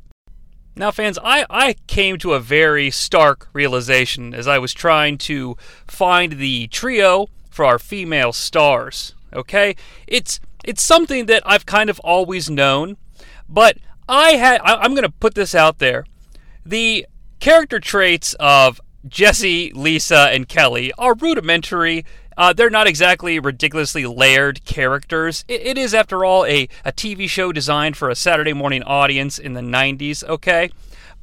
Now, fans, I, I came to a very stark realization as I was trying to find the trio for our female stars, okay? It's It's something that I've kind of always known, but I had, I, I'm going to put this out there. The character traits of Jessie, Lisa, and Kelly are rudimentary. Uh, they're not exactly ridiculously layered characters. It, it is, after all, a, a T V show designed for a Saturday morning audience in the nineties, okay?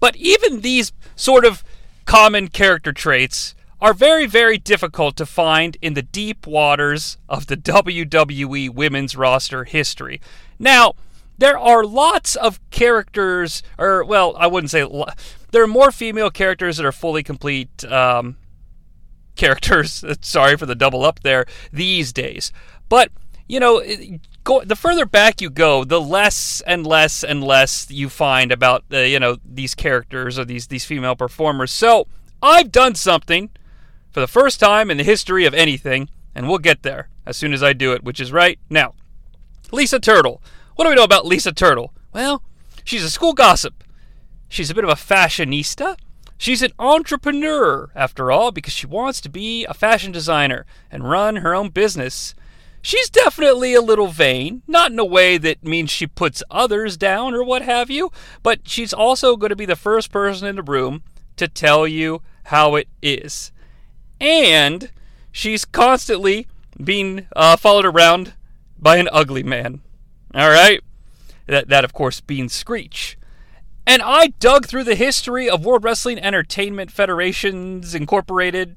But even these sort of common character traits are very, very difficult to find in the deep waters of the W W E women's roster history. Now, there are lots of characters, or, well, I wouldn't say... Lo- there are more female characters that are fully complete um, characters, sorry for the double up there, these days. But, you know, go, the further back you go, the less and less and less you find about, uh, you know, these characters or these, these female performers. So, I've done something for the first time in the history of anything, and we'll get there as soon as I do it, which is right now. Lisa Turtle. What do we know about Lisa Turtle? Well, she's a school gossip. She's a bit of a fashionista. She's an entrepreneur, after all, because she wants to be a fashion designer and run her own business. She's definitely a little vain, not in a way that means she puts others down or what have you, but she's also going to be the first person in the room to tell you how it is. And she's constantly being uh, followed around by an ugly man. All right? That, that of course, being Screech. And I dug through the history of World Wrestling Entertainment Federations Incorporated,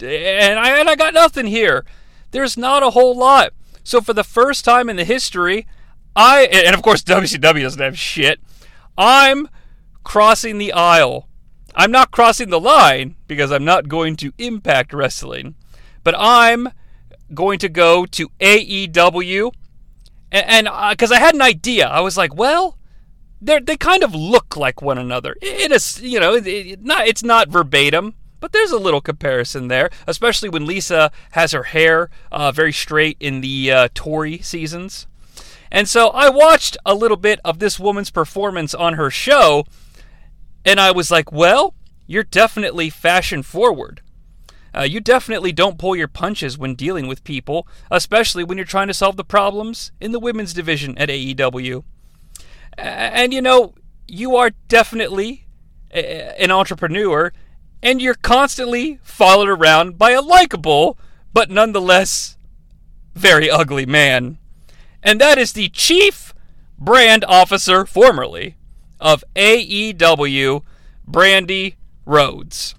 and I, and I got nothing here. There's not a whole lot. So for the first time in the history, I, and of course W C W doesn't have shit, I'm crossing the aisle. I'm not crossing the line, because I'm not going to Impact Wrestling, but I'm going to go to A E W, and because uh, I had an idea. I was like, well... They they kind of look like one another. It is, you know, it, it not it's not verbatim, but there's a little comparison there, especially when Lisa has her hair uh, very straight in the uh, Tori seasons. And so I watched a little bit of this woman's performance on her show, and I was like, well, you're definitely fashion forward. Uh, you definitely don't pull your punches when dealing with people, especially when you're trying to solve the problems in the women's division at A E W. And, you know, you are definitely an entrepreneur, and you're constantly followed around by a likable, but nonetheless, very ugly man. And that is the chief brand officer, formerly, of A E W, Brandy Rhodes.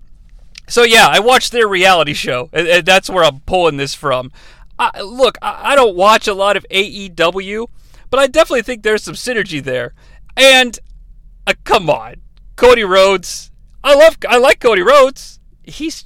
So, yeah, I watched their reality show, and that's where I'm pulling this from. I, look, I don't watch a lot of A E W, but I definitely think there's some synergy there. And, uh, come on. Cody Rhodes. I love, I like Cody Rhodes. He's,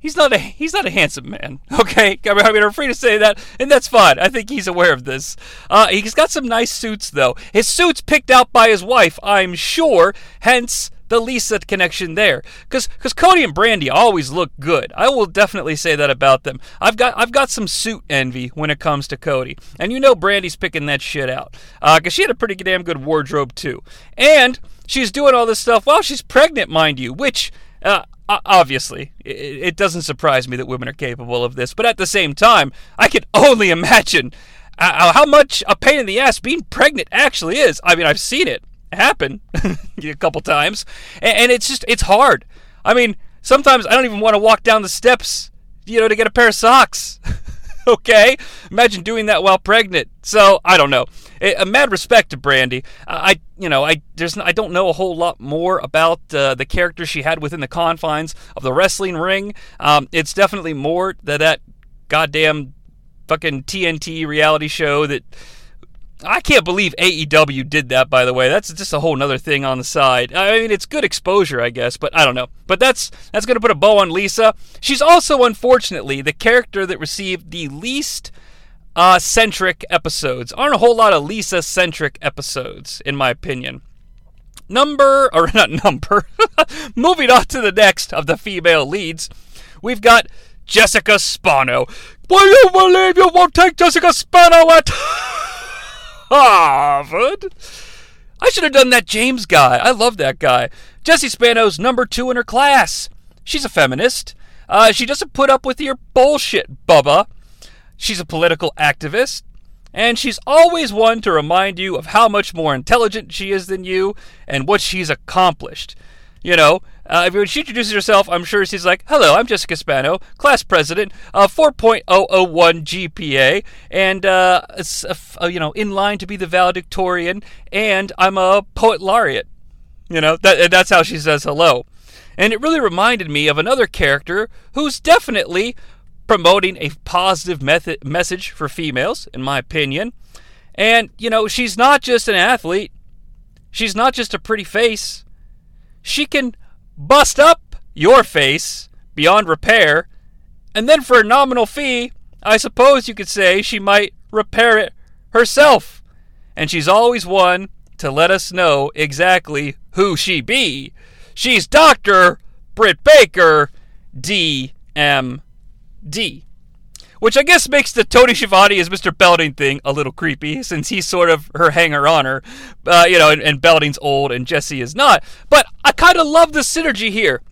he's not a, he's not a handsome man. Okay? I mean, I mean, I'm free to say that, and that's fine. I think he's aware of this. Uh, he's got some nice suits, though. His suit's picked out by his wife, I'm sure. Hence, the Lisa connection there. Because, because Cody and Brandy always look good. I will definitely say that about them. I've got I've got some suit envy when it comes to Cody. And you know Brandy's picking that shit out. Uh, because she had a pretty damn good wardrobe too. And she's doing all this stuff while she's pregnant, mind you. Which, uh, obviously, it, it doesn't surprise me that women are capable of this. But at the same time, I can only imagine uh, how much a pain in the ass being pregnant actually is. I mean, I've seen it happen a couple times, and it's just, it's hard. I mean, sometimes I don't even want to walk down the steps, you know, to get a pair of socks. Okay? Imagine doing that while pregnant. So, I don't know. A, a mad respect to Brandy. I, you know, I there's I don't know a whole lot more about uh, the character she had within the confines of the wrestling ring. Um, it's definitely more than that goddamn fucking T N T reality show that... I can't believe A E W did that, by the way. That's just a whole other thing on the side. I mean, it's good exposure, I guess, but I don't know. But that's that's going to put a bow on Lisa. She's also, unfortunately, the character that received the least uh, centric episodes. Aren't a whole lot of Lisa-centric episodes, in my opinion. Number, or not number, moving on to the next of the female leads, we've got Jessica Spano. Will you believe you won't take Jessica Spano at... Harvard. I should have done that James guy. I love that guy. Jessie Spano's number two in her class. She's a feminist. Uh, she doesn't put up with your bullshit, Bubba. She's a political activist. and she's always one to remind you of how much more intelligent she is than you and what she's accomplished. You know, uh, when she introduces herself, I'm sure she's like, "Hello, I'm Jessica Spano, class president, uh, four point oh oh one G P A, and, uh, uh, you know, in line to be the valedictorian, and I'm a poet laureate." You know, that, that's how she says hello. And it really reminded me of another character who's definitely promoting a positive method, message for females, in my opinion. And, you know, she's not just an athlete. She's not just a pretty face. She can bust up your face beyond repair, and then for a nominal fee, I suppose you could say she might repair it herself. And she's always one to let us know exactly who she be. She's Doctor Britt Baker, D M D. Which I guess makes the Tony Schiavone as Mister Belding thing a little creepy, since he's sort of her hanger-oner, uh, you know, and, and Belding's old and Jessie is not. But I kind of love the synergy here.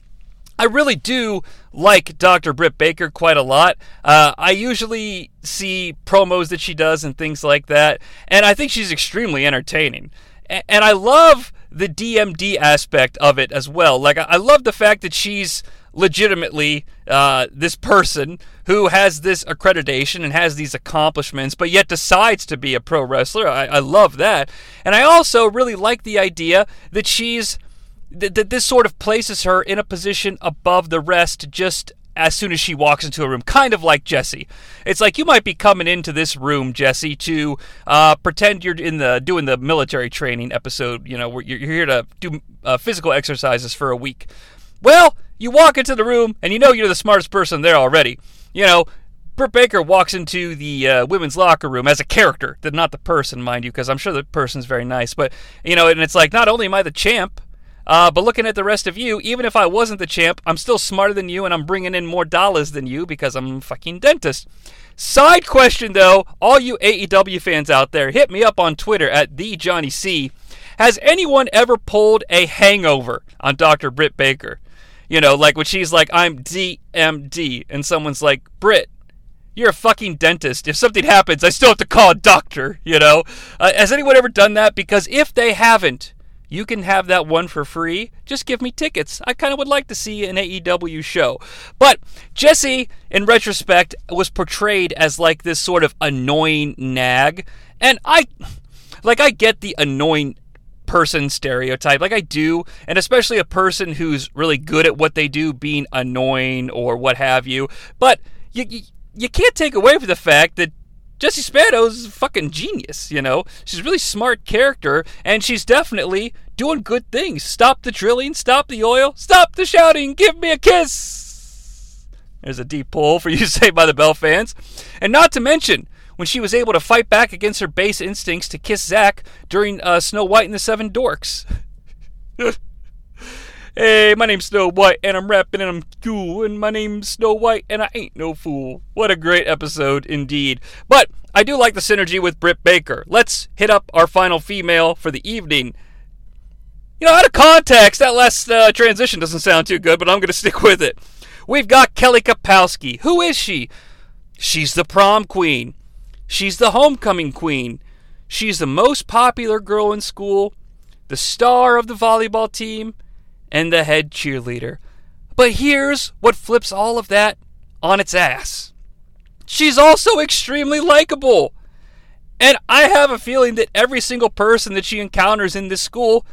I really do like Doctor Britt Baker quite a lot. Uh, I usually see promos that she does and things like that, and I think she's extremely entertaining. A- and I love the D M D aspect of it as well. Like, I, I love the fact that she's legitimately uh, this person who has this accreditation and has these accomplishments, but yet decides to be a pro wrestler. I, I love that. And I also really like the idea that she's, that, that this sort of places her in a position above the rest just as soon as she walks into a room, kind of like Jessie. It's like, you might be coming into this room, Jessie, to uh, pretend you're in the doing the military training episode, you know, where you're here to do uh, physical exercises for a week. Well, you walk into the room, and you know you're the smartest person there already. You know, Britt Baker walks into the uh, women's locker room as a character, not the person, mind you, because I'm sure the person's very nice. But, you know, and it's like, not only am I the champ, uh, but looking at the rest of you, even if I wasn't the champ, I'm still smarter than you, and I'm bringing in more dollars than you because I'm a fucking dentist. Side question, though, all you A E W fans out there, hit me up on Twitter at TheJohnnyC. Has anyone ever pulled a hangover on Doctor Britt Baker? You know, like when she's like, "I'm D M D," and someone's like, "Britt, you're a fucking dentist. If something happens, I still have to call a doctor," you know? Uh, has anyone ever done that? Because if they haven't, you can have that one for free. Just give me tickets. I kind of would like to see an A E W show. But Jessie, in retrospect, was portrayed as like this sort of annoying nag. And I, like, I get the annoying person stereotype, like I do, and especially a person who's really good at what they do being annoying or what have you, but you you, you can't take away from the fact that Jessie Spano's a fucking genius, you know? She's a really smart character, and she's definitely doing good things. Stop the drilling, stop the oil, stop the shouting, give me a kiss! There's a deep pull for you Saved by the Bell fans. And not to mention, when she was able to fight back against her base instincts to kiss Zack during uh, Snow White and the Seven Dorks. Hey, my name's Snow White, and I'm rapping, and I'm cool, and my name's Snow White, and I ain't no fool. What a great episode indeed. But I do like the synergy with Britt Baker. Let's hit up our final female for the evening. You know, out of context, that last uh, transition doesn't sound too good, but I'm going to stick with it. We've got Kelly Kapowski. Who is she? She's the prom queen. She's the homecoming queen. She's the most popular girl in school, the star of the volleyball team, and the head cheerleader. But here's what flips all of that on its ass. She's also extremely likable. And I have a feeling that every single person that she encounters in this school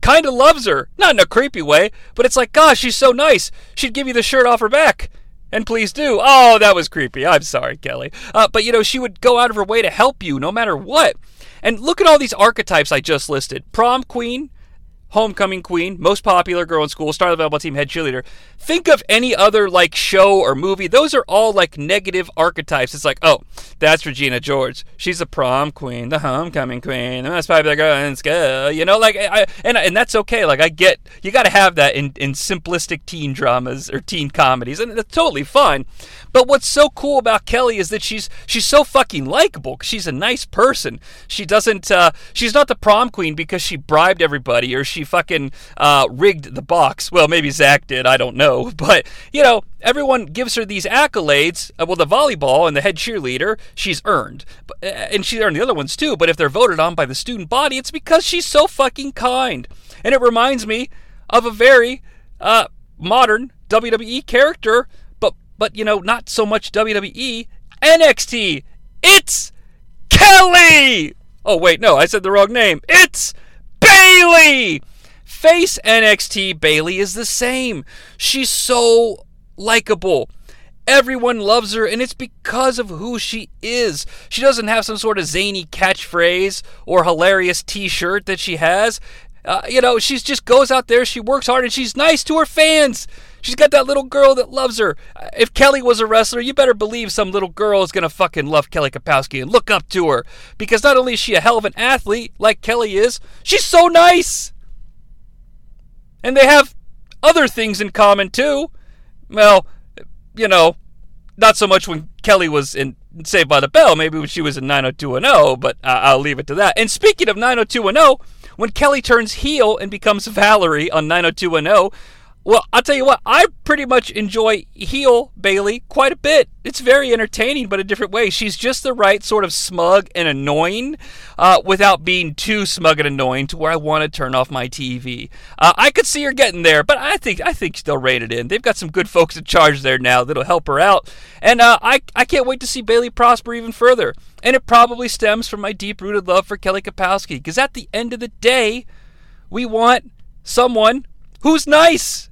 kind of loves her. Not in a creepy way, but it's like, gosh, she's so nice. She'd give you the shirt off her back. And please do. Oh, that was creepy. I'm sorry, Kelly. Uh, but, you know, she would go out of her way to help you no matter what. And look at all these archetypes I just listed. Prom queen, homecoming queen, most popular girl in school, star of the volleyball team, head cheerleader. Think of any other, like, show or movie. Those are all, like, negative archetypes. It's like, oh, that's Regina George. She's the prom queen, the homecoming queen, the most popular girl in school. You know, like, I, and and that's okay. Like, I get, you got to have that in, in simplistic teen dramas or teen comedies, and that's totally fine. But what's so cool about Kelly is that she's she's so fucking likable. She's a nice person. She doesn't, uh, she's not the prom queen because she bribed everybody or she she fucking uh, rigged the box. Well, maybe Zach did. I don't know. But, you know, everyone gives her these accolades. Well, the volleyball and the head cheerleader, she's earned. And she earned the other ones, too. But if they're voted on by the student body, it's because she's so fucking kind. And it reminds me of a very uh, modern W W E character, but, but, you know, not so much W W E, N X T. It's Kelly! Oh, wait, no, I said the wrong name. It's Bayley! Face N X T Bayley is the same. She's so likable. Everyone loves her, and it's because of who she is. She doesn't have some sort of zany catchphrase or hilarious t-shirt that she has. Uh, you know, she just goes out there, she works hard, and she's nice to her fans. She's got that little girl that loves her. If Kelly was a wrestler, you better believe some little girl is going to fucking love Kelly Kapowski and look up to her. Because not only is she a hell of an athlete, like Kelly is, she's so nice. And they have other things in common, too. Well, you know, not so much when Kelly was in Saved by the Bell. Maybe when she was in nine oh two one oh, but uh, I'll leave it to that. And speaking of nine oh two one oh, when Kelly turns heel and becomes Valerie on nine oh two one oh, well, I'll tell you what, I pretty much enjoy heel Bayley quite a bit. It's very entertaining, but a different way. She's just the right sort of smug and annoying uh, without being too smug and annoying to where I want to turn off my T V. Uh, I could see her getting there, but I think I think they'll rein it in. They've got some good folks in charge there now that'll help her out. And uh, I, I can't wait to see Bayley prosper even further. And it probably stems from my deep-rooted love for Kelly Kapowski, because at the end of the day, we want someone who's nice.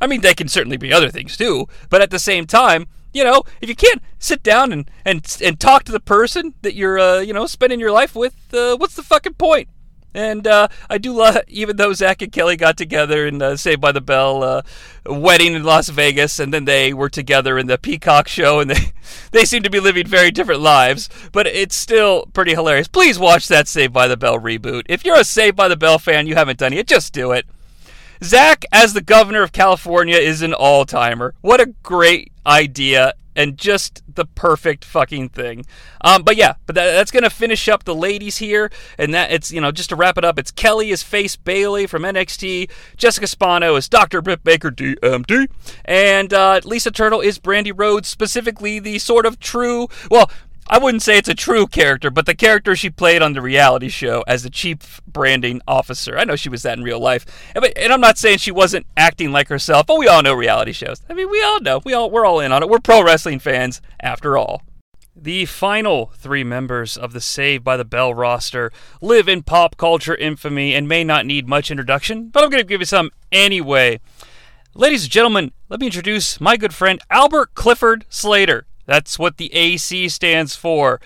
I mean, they can certainly be other things, too. But at the same time, you know, if you can't sit down and and, and talk to the person that you're, uh, you know, spending your life with, uh, what's the fucking point? And uh, I do love, even though Zach and Kelly got together in uh, Saved by the Bell uh, wedding in Las Vegas, and then they were together in the Peacock show, and they, they seem to be living very different lives, but it's still pretty hilarious. Please watch that Saved by the Bell reboot. If you're a Saved by the Bell fan, you haven't done it, just do it. Zach, as the governor of California, is an all-timer. What a great idea and just the perfect fucking thing. Um, but yeah, but that, that's going to finish up the ladies here. And that it's, you know, just to wrap it up, it's Kelly as Face Bayley from N X T. Jessica Spano is Doctor Britt Baker, D M D. And uh, Lisa Turtle is Brandy Rhodes, specifically the sort of true, well, I wouldn't say it's a true character, but the character she played on the reality show as the chief branding officer. I know she was that in real life. And I'm not saying she wasn't acting like herself, but we all know reality shows. I mean, we all know. We all, we're all in on it. We're pro wrestling fans, after all. The final three members of the Saved by the Bell roster live in pop culture infamy and may not need much introduction, but I'm going to give you some anyway. Ladies and gentlemen, let me introduce my good friend Albert Clifford Slater. That's what the A C stands for.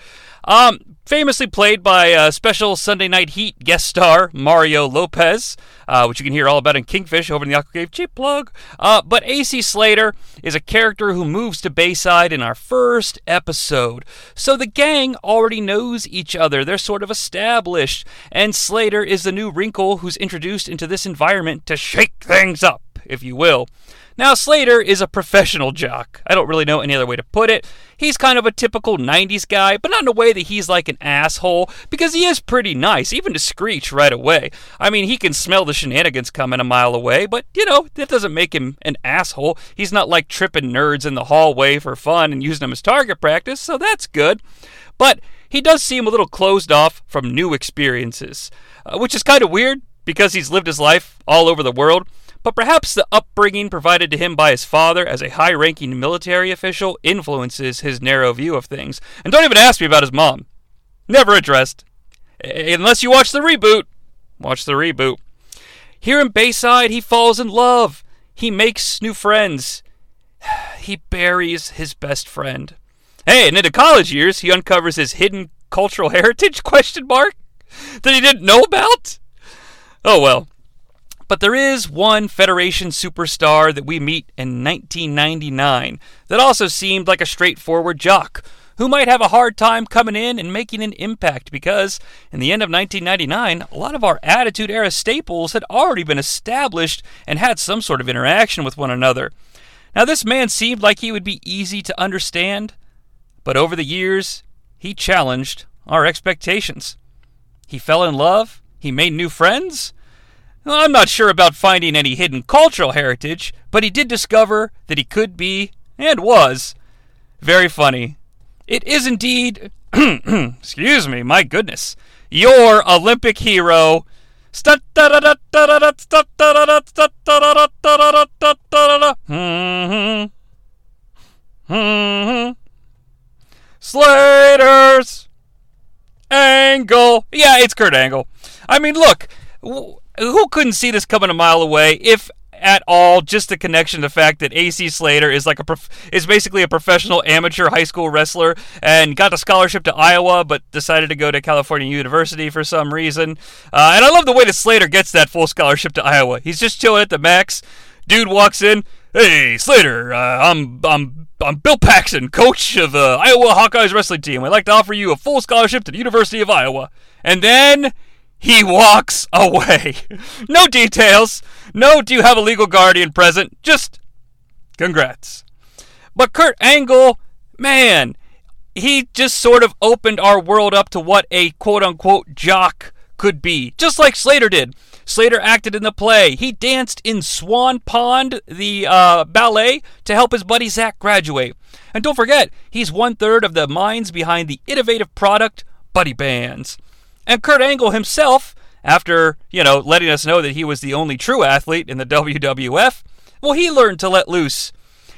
Um, famously played by uh, special Sunday Night Heat guest star Mario Lopez, uh, which you can hear all about in Kingfish over in the Aqua Cave. Cheap plug. Uh, but A C. Slater is a character who moves to Bayside in our first episode. So the gang already knows each other. They're sort of established. And Slater is the new wrinkle who's introduced into this environment to shake things up, if you will. Now, Slater is a professional jock. I don't really know any other way to put it. He's kind of a typical nineties guy, but not in a way that he's like an asshole, because he is pretty nice, even to Screech right away. I mean, he can smell the shenanigans coming a mile away, but, you know, that doesn't make him an asshole. He's not like tripping nerds in the hallway for fun and using them as target practice, so that's good. But he does seem a little closed off from new experiences, uh, which is kind of weird, because he's lived his life all over the world. But perhaps the upbringing provided to him by his father as a high-ranking military official influences his narrow view of things. And don't even ask me about his mom. Never addressed. Unless you watch the reboot. Watch the reboot. Here in Bayside, he falls in love. He makes new friends. He buries his best friend. Hey, and in the college years, he uncovers his hidden cultural heritage, question mark, that he didn't know about? Oh, well. But there is one Federation superstar that we meet in nineteen ninety-nine that also seemed like a straightforward jock who might have a hard time coming in and making an impact, because in the end of nineteen ninety-nine, a lot of our Attitude Era staples had already been established and had some sort of interaction with one another. Now, this man seemed like he would be easy to understand, but over the years, he challenged our expectations. He fell in love, he made new friends. Well, I'm not sure about finding any hidden cultural heritage, but he did discover that he could be, and was, very funny. It is indeed, excuse me, my goodness, your Olympic hero, Slater's Angle. Yeah, it's Kurt Angle. I mean, look, who couldn't see this coming a mile away, if at all, just the connection to the fact that A C. Slater is like a prof- is basically a professional amateur high school wrestler and got a scholarship to Iowa but decided to go to California University for some reason. Uh, and I love the way that Slater gets that full scholarship to Iowa. He's just chilling at the Max. Dude walks in, "Hey, Slater, uh, I'm I'm I'm Bill Paxson, coach of the Iowa Hawkeyes wrestling team. I'd like to offer you a full scholarship to the University of Iowa." And then he walks away. No details. No, do you have a legal guardian present? Just congrats. But Kurt Angle, man, he just sort of opened our world up to what a quote-unquote jock could be, just like Slater did. Slater acted in the play. He danced in Swan Pond, the uh, ballet, to help his buddy Zach graduate. And don't forget, he's one-third of the minds behind the innovative product, Buddy Bands. And Kurt Angle himself, after, you know, letting us know that he was the only true athlete in the W W F, well, he learned to let loose.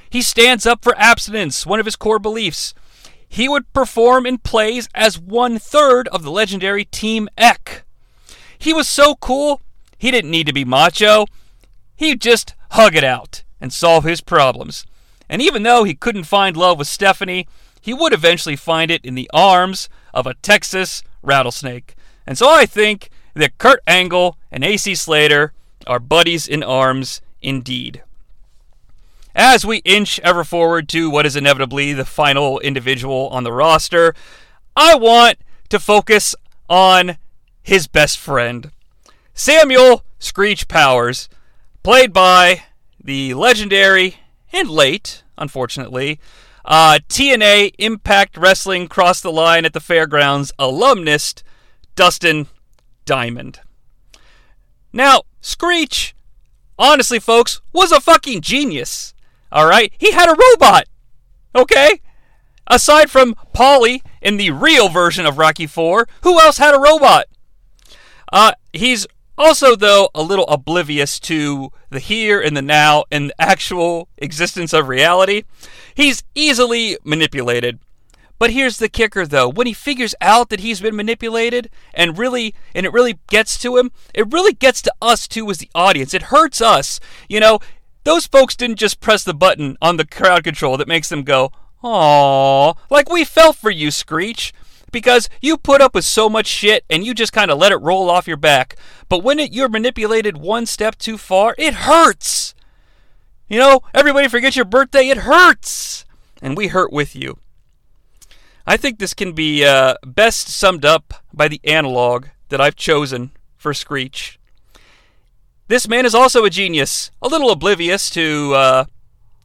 He stands up for abstinence, one of his core beliefs. He would perform in plays as one-third of the legendary Team Eck. He was so cool, he didn't need to be macho. He'd just hug it out and solve his problems. And even though he couldn't find love with Stephanie, he would eventually find it in the arms of a Texas rattlesnake. And so I think that Kurt Angle and A C. Slater are buddies in arms indeed. As we inch ever forward to what is inevitably the final individual on the roster, I want to focus on his best friend, Samuel Screech Powers, played by the legendary and late, unfortunately, uh, T N A Impact Wrestling Cross the Line at the Fairgrounds alumnus, Dustin Diamond. Now, Screech, honestly, folks, was a fucking genius. All right? He had a robot. Okay? Aside from Polly in the real version of Rocky four, who else had a robot? Uh, he's also, though, a little oblivious to the here and the now and the actual existence of reality. He's easily manipulated. But here's the kicker, though. When he figures out that he's been manipulated, and really, and it really gets to him, it really gets to us, too, as the audience. It hurts us. You know, those folks didn't just press the button on the crowd control that makes them go, "Aww," like we felt for you, Screech, because you put up with so much shit, and you just kind of let it roll off your back. But when it, you're manipulated one step too far, it hurts. You know, everybody forgets your birthday, it hurts. And we hurt with you. I think this can be uh, best summed up by the analog that I've chosen for Screech. This man is also a genius, a little oblivious to, uh,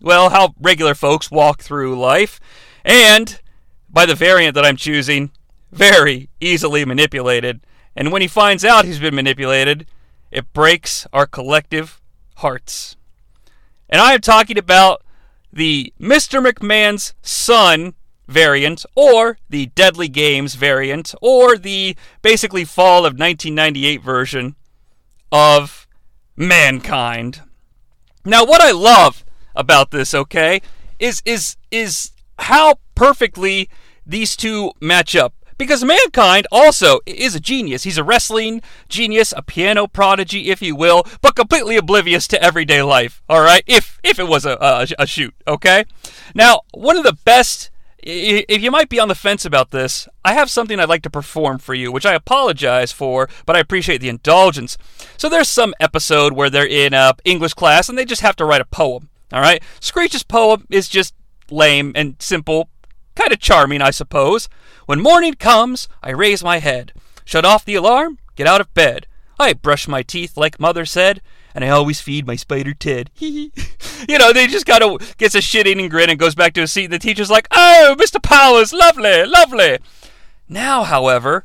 well, how regular folks walk through life, and, by the variant that I'm choosing, very easily manipulated. And when he finds out he's been manipulated, it breaks our collective hearts. And I am talking about the Mister McMahon's son variant, or the Deadly Games variant, or the basically fall of nineteen ninety-eight version of Mankind. Now, what I love about this, okay, is is is how perfectly these two match up. Because Mankind also is a genius. He's a wrestling genius, a piano prodigy, if you will, but completely oblivious to everyday life, all right? If if it was a a, a shoot, okay? Now, one of the best... If you might be on the fence about this, I have something I'd like to perform for you, which I apologize for, but I appreciate the indulgence. So there's some episode where they're in uh, English class, and they just have to write a poem, all right? Screech's poem is just lame and simple, kind of charming, I suppose. When morning comes, I raise my head, shut off the alarm, get out of bed. I brush my teeth like Mother said, and I always feed my spider Ted. You know, they just kind of gets a shit eating grin and goes back to his seat. And the teacher's like, "Oh, Mister Powers, lovely, lovely." Now, however,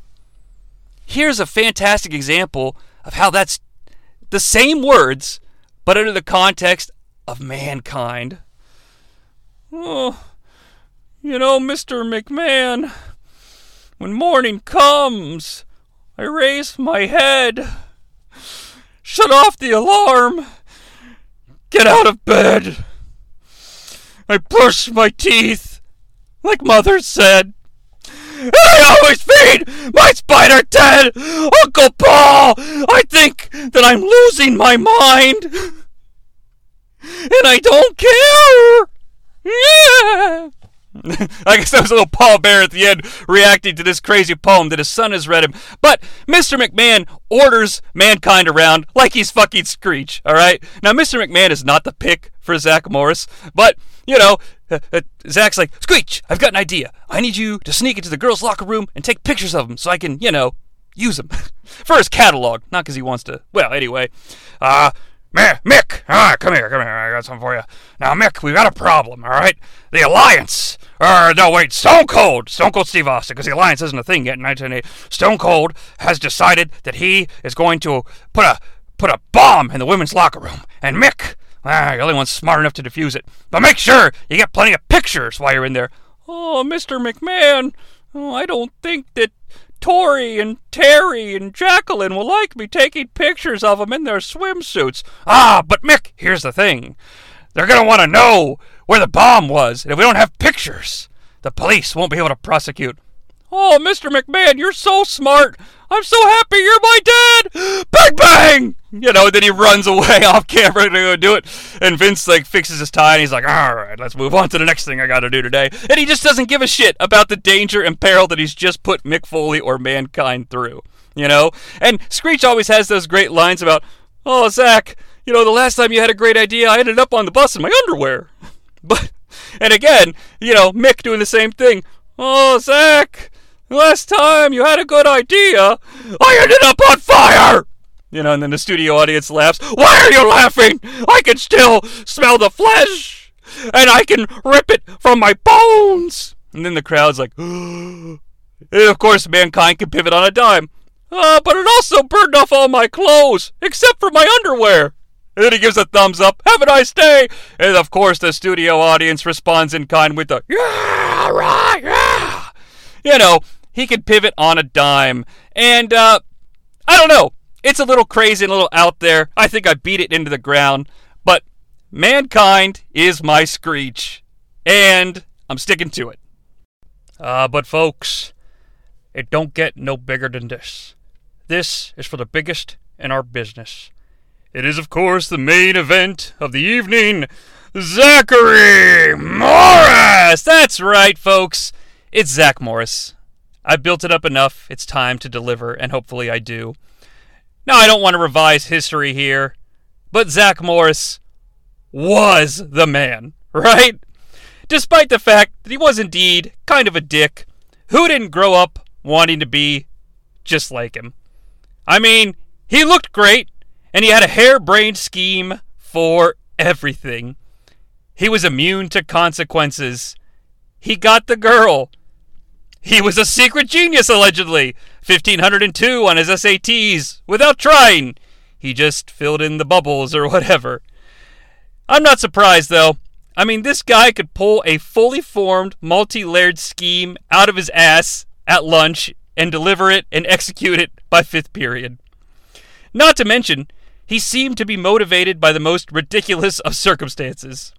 here's a fantastic example of how that's the same words, but under the context of mankind. Oh, you know, Mister McMahon, when morning comes, I raise my head, shut off the alarm, get out of bed. I brush my teeth, like Mother said. And I always feed my spider Ted, Uncle Paul. I think that I'm losing my mind, and I don't care. Yeah. I guess that was a little Paul Bear at the end reacting to this crazy poem that his son has read him. But Mister McMahon orders mankind around like he's fucking Screech, all right? Now, Mister McMahon is not the pick for Zach Morris, but, you know, uh, uh, Zach's like, Screech, I've got an idea. I need you to sneak into the girls' locker room and take pictures of them so I can, you know, use them for his catalog. Not because he wants to. Well, anyway. Uh, Mick, ah, come here, come here. I got something for you. Now, Mick, we've got a problem, all right? The Alliance. Uh, no, wait, Stone Cold! Stone Cold Steve Austin, because the Alliance isn't a thing yet in nineteen eighty. Stone Cold has decided that he is going to put a put a bomb in the women's locker room. And Mick, ah, the only one's smart enough to defuse it. But make sure you get plenty of pictures while you're in there. Oh, Mister McMahon, oh, I don't think that Tori and Terry and Jacqueline will like me taking pictures of them in their swimsuits. Ah, but Mick, here's the thing. They're going to want to know where the bomb was, and if we don't have pictures, the police won't be able to prosecute. Oh, Mister McMahon, you're so smart. I'm so happy you're my dad. Bang, bang! You know, then he runs away off camera to go do it. And Vince, like, fixes his tie, and he's like, all right, let's move on to the next thing I got to do today. And he just doesn't give a shit about the danger and peril that he's just put Mick Foley or mankind through, you know? And Screech always has those great lines about, oh, Zach, you know, the last time you had a great idea, I ended up on the bus in my underwear. But, and again, you know, Mick doing the same thing. Oh, Zach, the last time you had a good idea, I ended up on fire! You know, and then the studio audience laughs. Why are you laughing? I can still smell the flesh, and I can rip it from my bones. And then the crowd's like, and of course, mankind can pivot on a dime. Uh, but it also burned off all my clothes, except for my underwear. And then he gives a thumbs up. Have a nice day. And of course, the studio audience responds in kind with the, yeah, right, yeah. You know, he can pivot on a dime. And, uh, I don't know. It's a little crazy and a little out there. I think I beat it into the ground. But mankind is my Screech. And I'm sticking to it. Uh, but folks, it don't get no bigger than this. This is for the biggest in our business. It is, of course, the main event of the evening, Zachary Morris! That's right, folks. It's Zach Morris. I've built it up enough. It's time to deliver, and hopefully I do. Now, I don't want to revise history here, but Zach Morris was the man, right? Despite the fact that he was indeed kind of a dick, who didn't grow up wanting to be just like him? I mean, he looked great, and he had a harebrained scheme for everything. He was immune to consequences. He got the girl. He was a secret genius, allegedly. fifteen oh two on his S A Ts, without trying. He just filled in the bubbles or whatever. I'm not surprised, though. I mean, this guy could pull a fully formed, multi-layered scheme out of his ass at lunch and deliver it and execute it by fifth period. Not to mention, he seemed to be motivated by the most ridiculous of circumstances.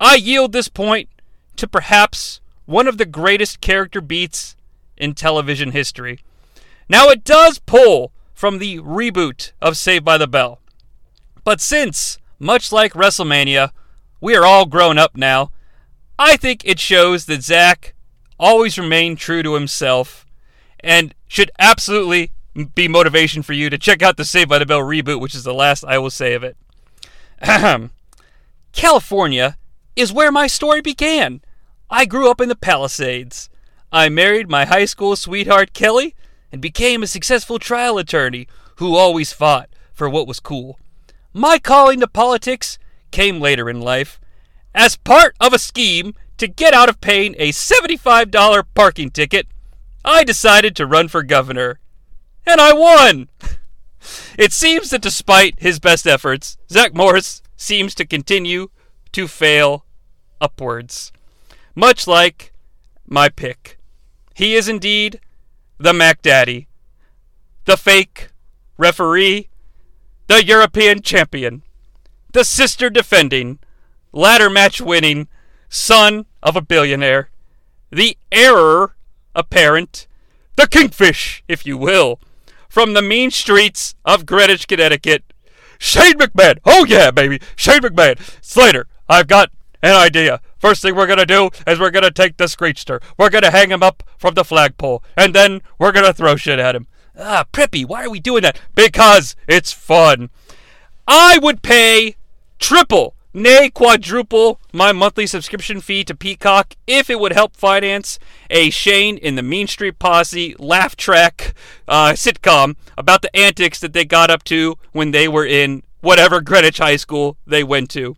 I yield this point to perhaps one of the greatest character beats in television history. Now, it does pull from the reboot of Saved by the Bell. But since, much like WrestleMania, we are all grown up now, I think it shows that Zach always remained true to himself and should absolutely be motivation for you to check out the Saved by the Bell reboot, which is the last I will say of it. Ahem. California is where my story began. I grew up in the Palisades. I married my high school sweetheart, Kelly, and became a successful trial attorney who always fought for what was cool. My calling to politics came later in life as part of a scheme to get out of paying a seventy-five dollars parking ticket. I decided to run for governor. And I won! It seems that despite his best efforts, Zach Morris seems to continue to fail upwards. Much like my pick. He is indeed the Mac Daddy, the fake referee, the European champion, the sister defending, ladder match winning, son of a billionaire, the error apparent, the kingfish, if you will, from the mean streets of Greenwich, Connecticut, Shane McMahon. Oh yeah, baby, Shane McMahon. Slater, I've got an idea. First thing we're going to do is we're going to take the Screechster. We're going to hang him up from the flagpole, and then we're going to throw shit at him. Ah, Preppy, why are we doing that? Because it's fun. I would pay triple, nay quadruple, my monthly subscription fee to Peacock if it would help finance a Shane in the Mean Street Posse laugh track uh, sitcom about the antics that they got up to when they were in whatever Greenwich High School they went to.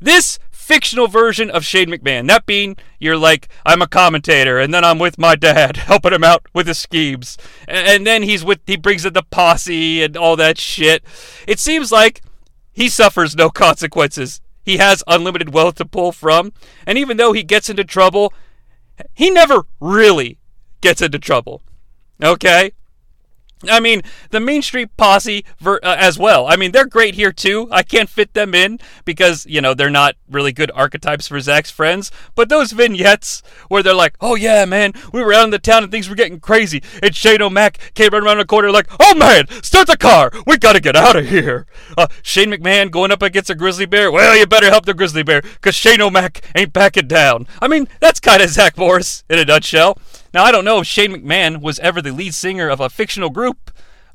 This fictional version of Shane McMahon, that being you're like, I'm a commentator, and then I'm with my dad helping him out with his schemes, and then he's with he brings in the posse and all that shit. It seems like he suffers no consequences. He has unlimited wealth to pull from, and even though he gets into trouble, he never really gets into trouble. Okay? I mean, the Mean Street Posse ver- uh, as well. I mean, they're great here, too. I can't fit them in because, you know, they're not really good archetypes for Zach's friends. But those vignettes where they're like, oh, yeah, man, we were out in the town and things were getting crazy. And Shane O'Mac came right around the corner like, oh, man, start the car. We got to get out of here. Uh, Shane McMahon going up against a grizzly bear. Well, you better help the grizzly bear because Shane O'Mac ain't backing down. I mean, that's kind of Zach Morris in a nutshell. Now, I don't know if Shane McMahon was ever the lead singer of a fictional group,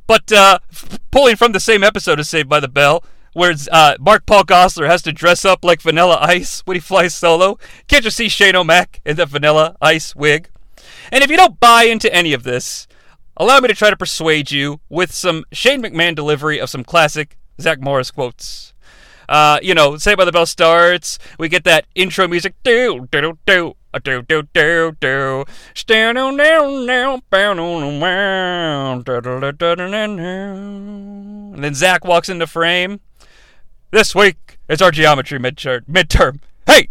but uh, f- pulling from the same episode of Saved by the Bell, where uh, Mark Paul Gosselaar has to dress up like Vanilla Ice when he flies solo, can't you see Shane O'Mac in the Vanilla Ice wig? And if you don't buy into any of this, allow me to try to persuade you with some Shane McMahon delivery of some classic Zach Morris quotes. Uh, you know, Saved by the Bell starts, we get that intro music, do, do, do, do. Do do do do, stand on down now, bound on around. And then Zach walks into frame. This week it's our geometry midterm. Midterm. Hey,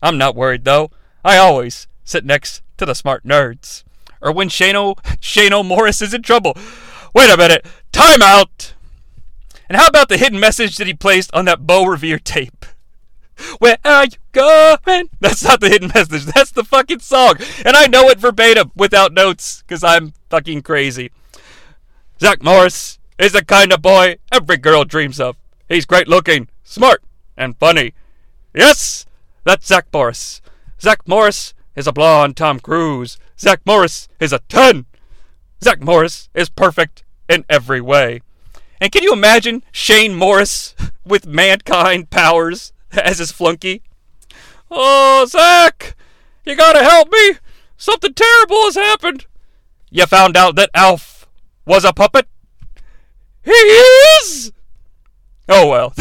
I'm not worried though. I always sit next to the smart nerds. Or when Shane O. Shane O. Morris is in trouble. Wait a minute. Time out. And how about the hidden message that he placed on that Beau Revere tape? Where are you going? That's not the hidden message. That's the fucking song. And I know it verbatim without notes because I'm fucking crazy. Zach Morris is the kind of boy every girl dreams of. He's great looking, smart, and funny. Yes, that's Zach Morris. Zach Morris is a blonde Tom Cruise. Zach Morris is a ten. Zach Morris is perfect in every way. And can you imagine Shane Morris with mankind powers as his flunky? Oh, Zach, you gotta help me. Something terrible has happened. You found out that Alf was a puppet? He is? Oh, well.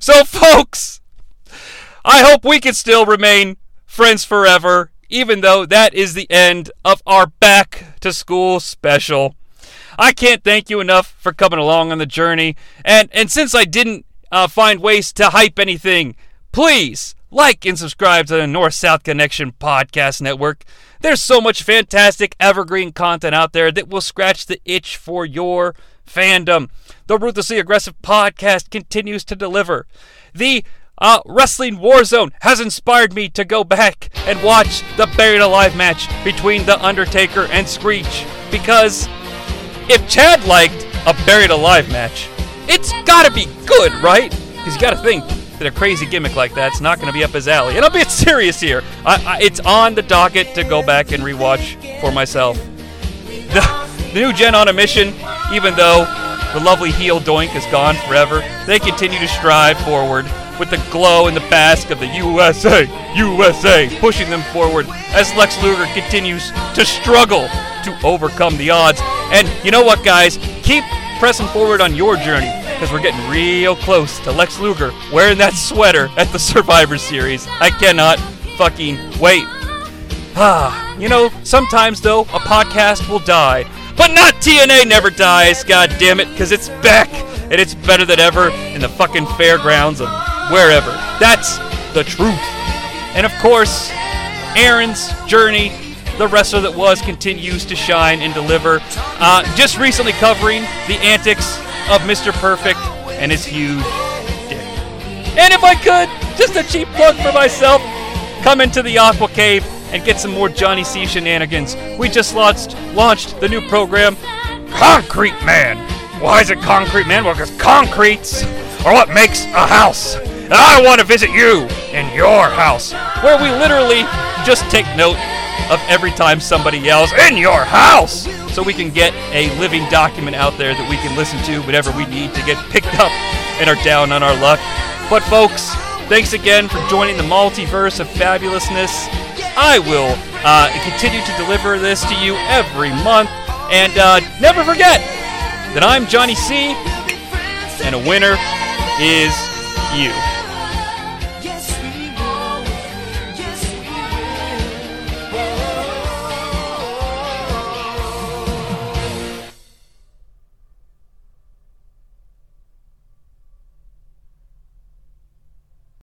So, folks, I hope we can still remain friends forever, even though that is the end of our Back to School special. I can't thank you enough for coming along on the journey. And, and since I didn't Uh, find ways to hype anything, please like and subscribe to the North South Connection Podcast Network. There's so much fantastic evergreen content out there that will scratch the itch for your fandom. The Ruthlessly Aggressive Podcast continues to deliver. The uh, Wrestling Warzone has inspired me to go back and watch the Buried Alive match between The Undertaker and Screech, because if Chad liked a Buried Alive match, it's gotta be good, right? Because you gotta think that a crazy gimmick like that's not gonna be up his alley. And I'm being serious here. I, I, it's on the docket to go back and rewatch for myself. The, the new gen on a mission, even though the lovely heel Doink is gone forever, they continue to strive forward with the glow and the bask of the U S A, U S A, pushing them forward as Lex Luger continues to struggle to overcome the odds. And you know what, guys? Keep pressing forward on your journey, because we're getting real close to Lex Luger wearing that sweater at the Survivor Series. I cannot fucking wait. Ah, you know, sometimes, though, a podcast will die, But not T N A Never Dies, god damn it, because it's back, and it's better than ever in the fucking fairgrounds of wherever. That's the truth. And of course, Aaron's journey, the wrestler that was, continues to shine and deliver. Uh, just recently covering the antics of Mister Perfect and his huge dick. And if I could, just a cheap plug for myself, come into the Aqua Cave and get some more Johnny C. shenanigans. We just launched, launched the new program, Concrete Man. Why is it Concrete Man? Well, because concretes are what makes a house. And I want to visit you in your house, where we literally just take note of every time somebody yells, in your house, so we can get a living document out there that we can listen to whenever we need to get picked up and are down on our luck. But folks, thanks again for joining the Multiverse of Fabulousness. I will uh, continue to deliver this to you every month. And uh, never forget that I'm Johnny C, and a winner is you.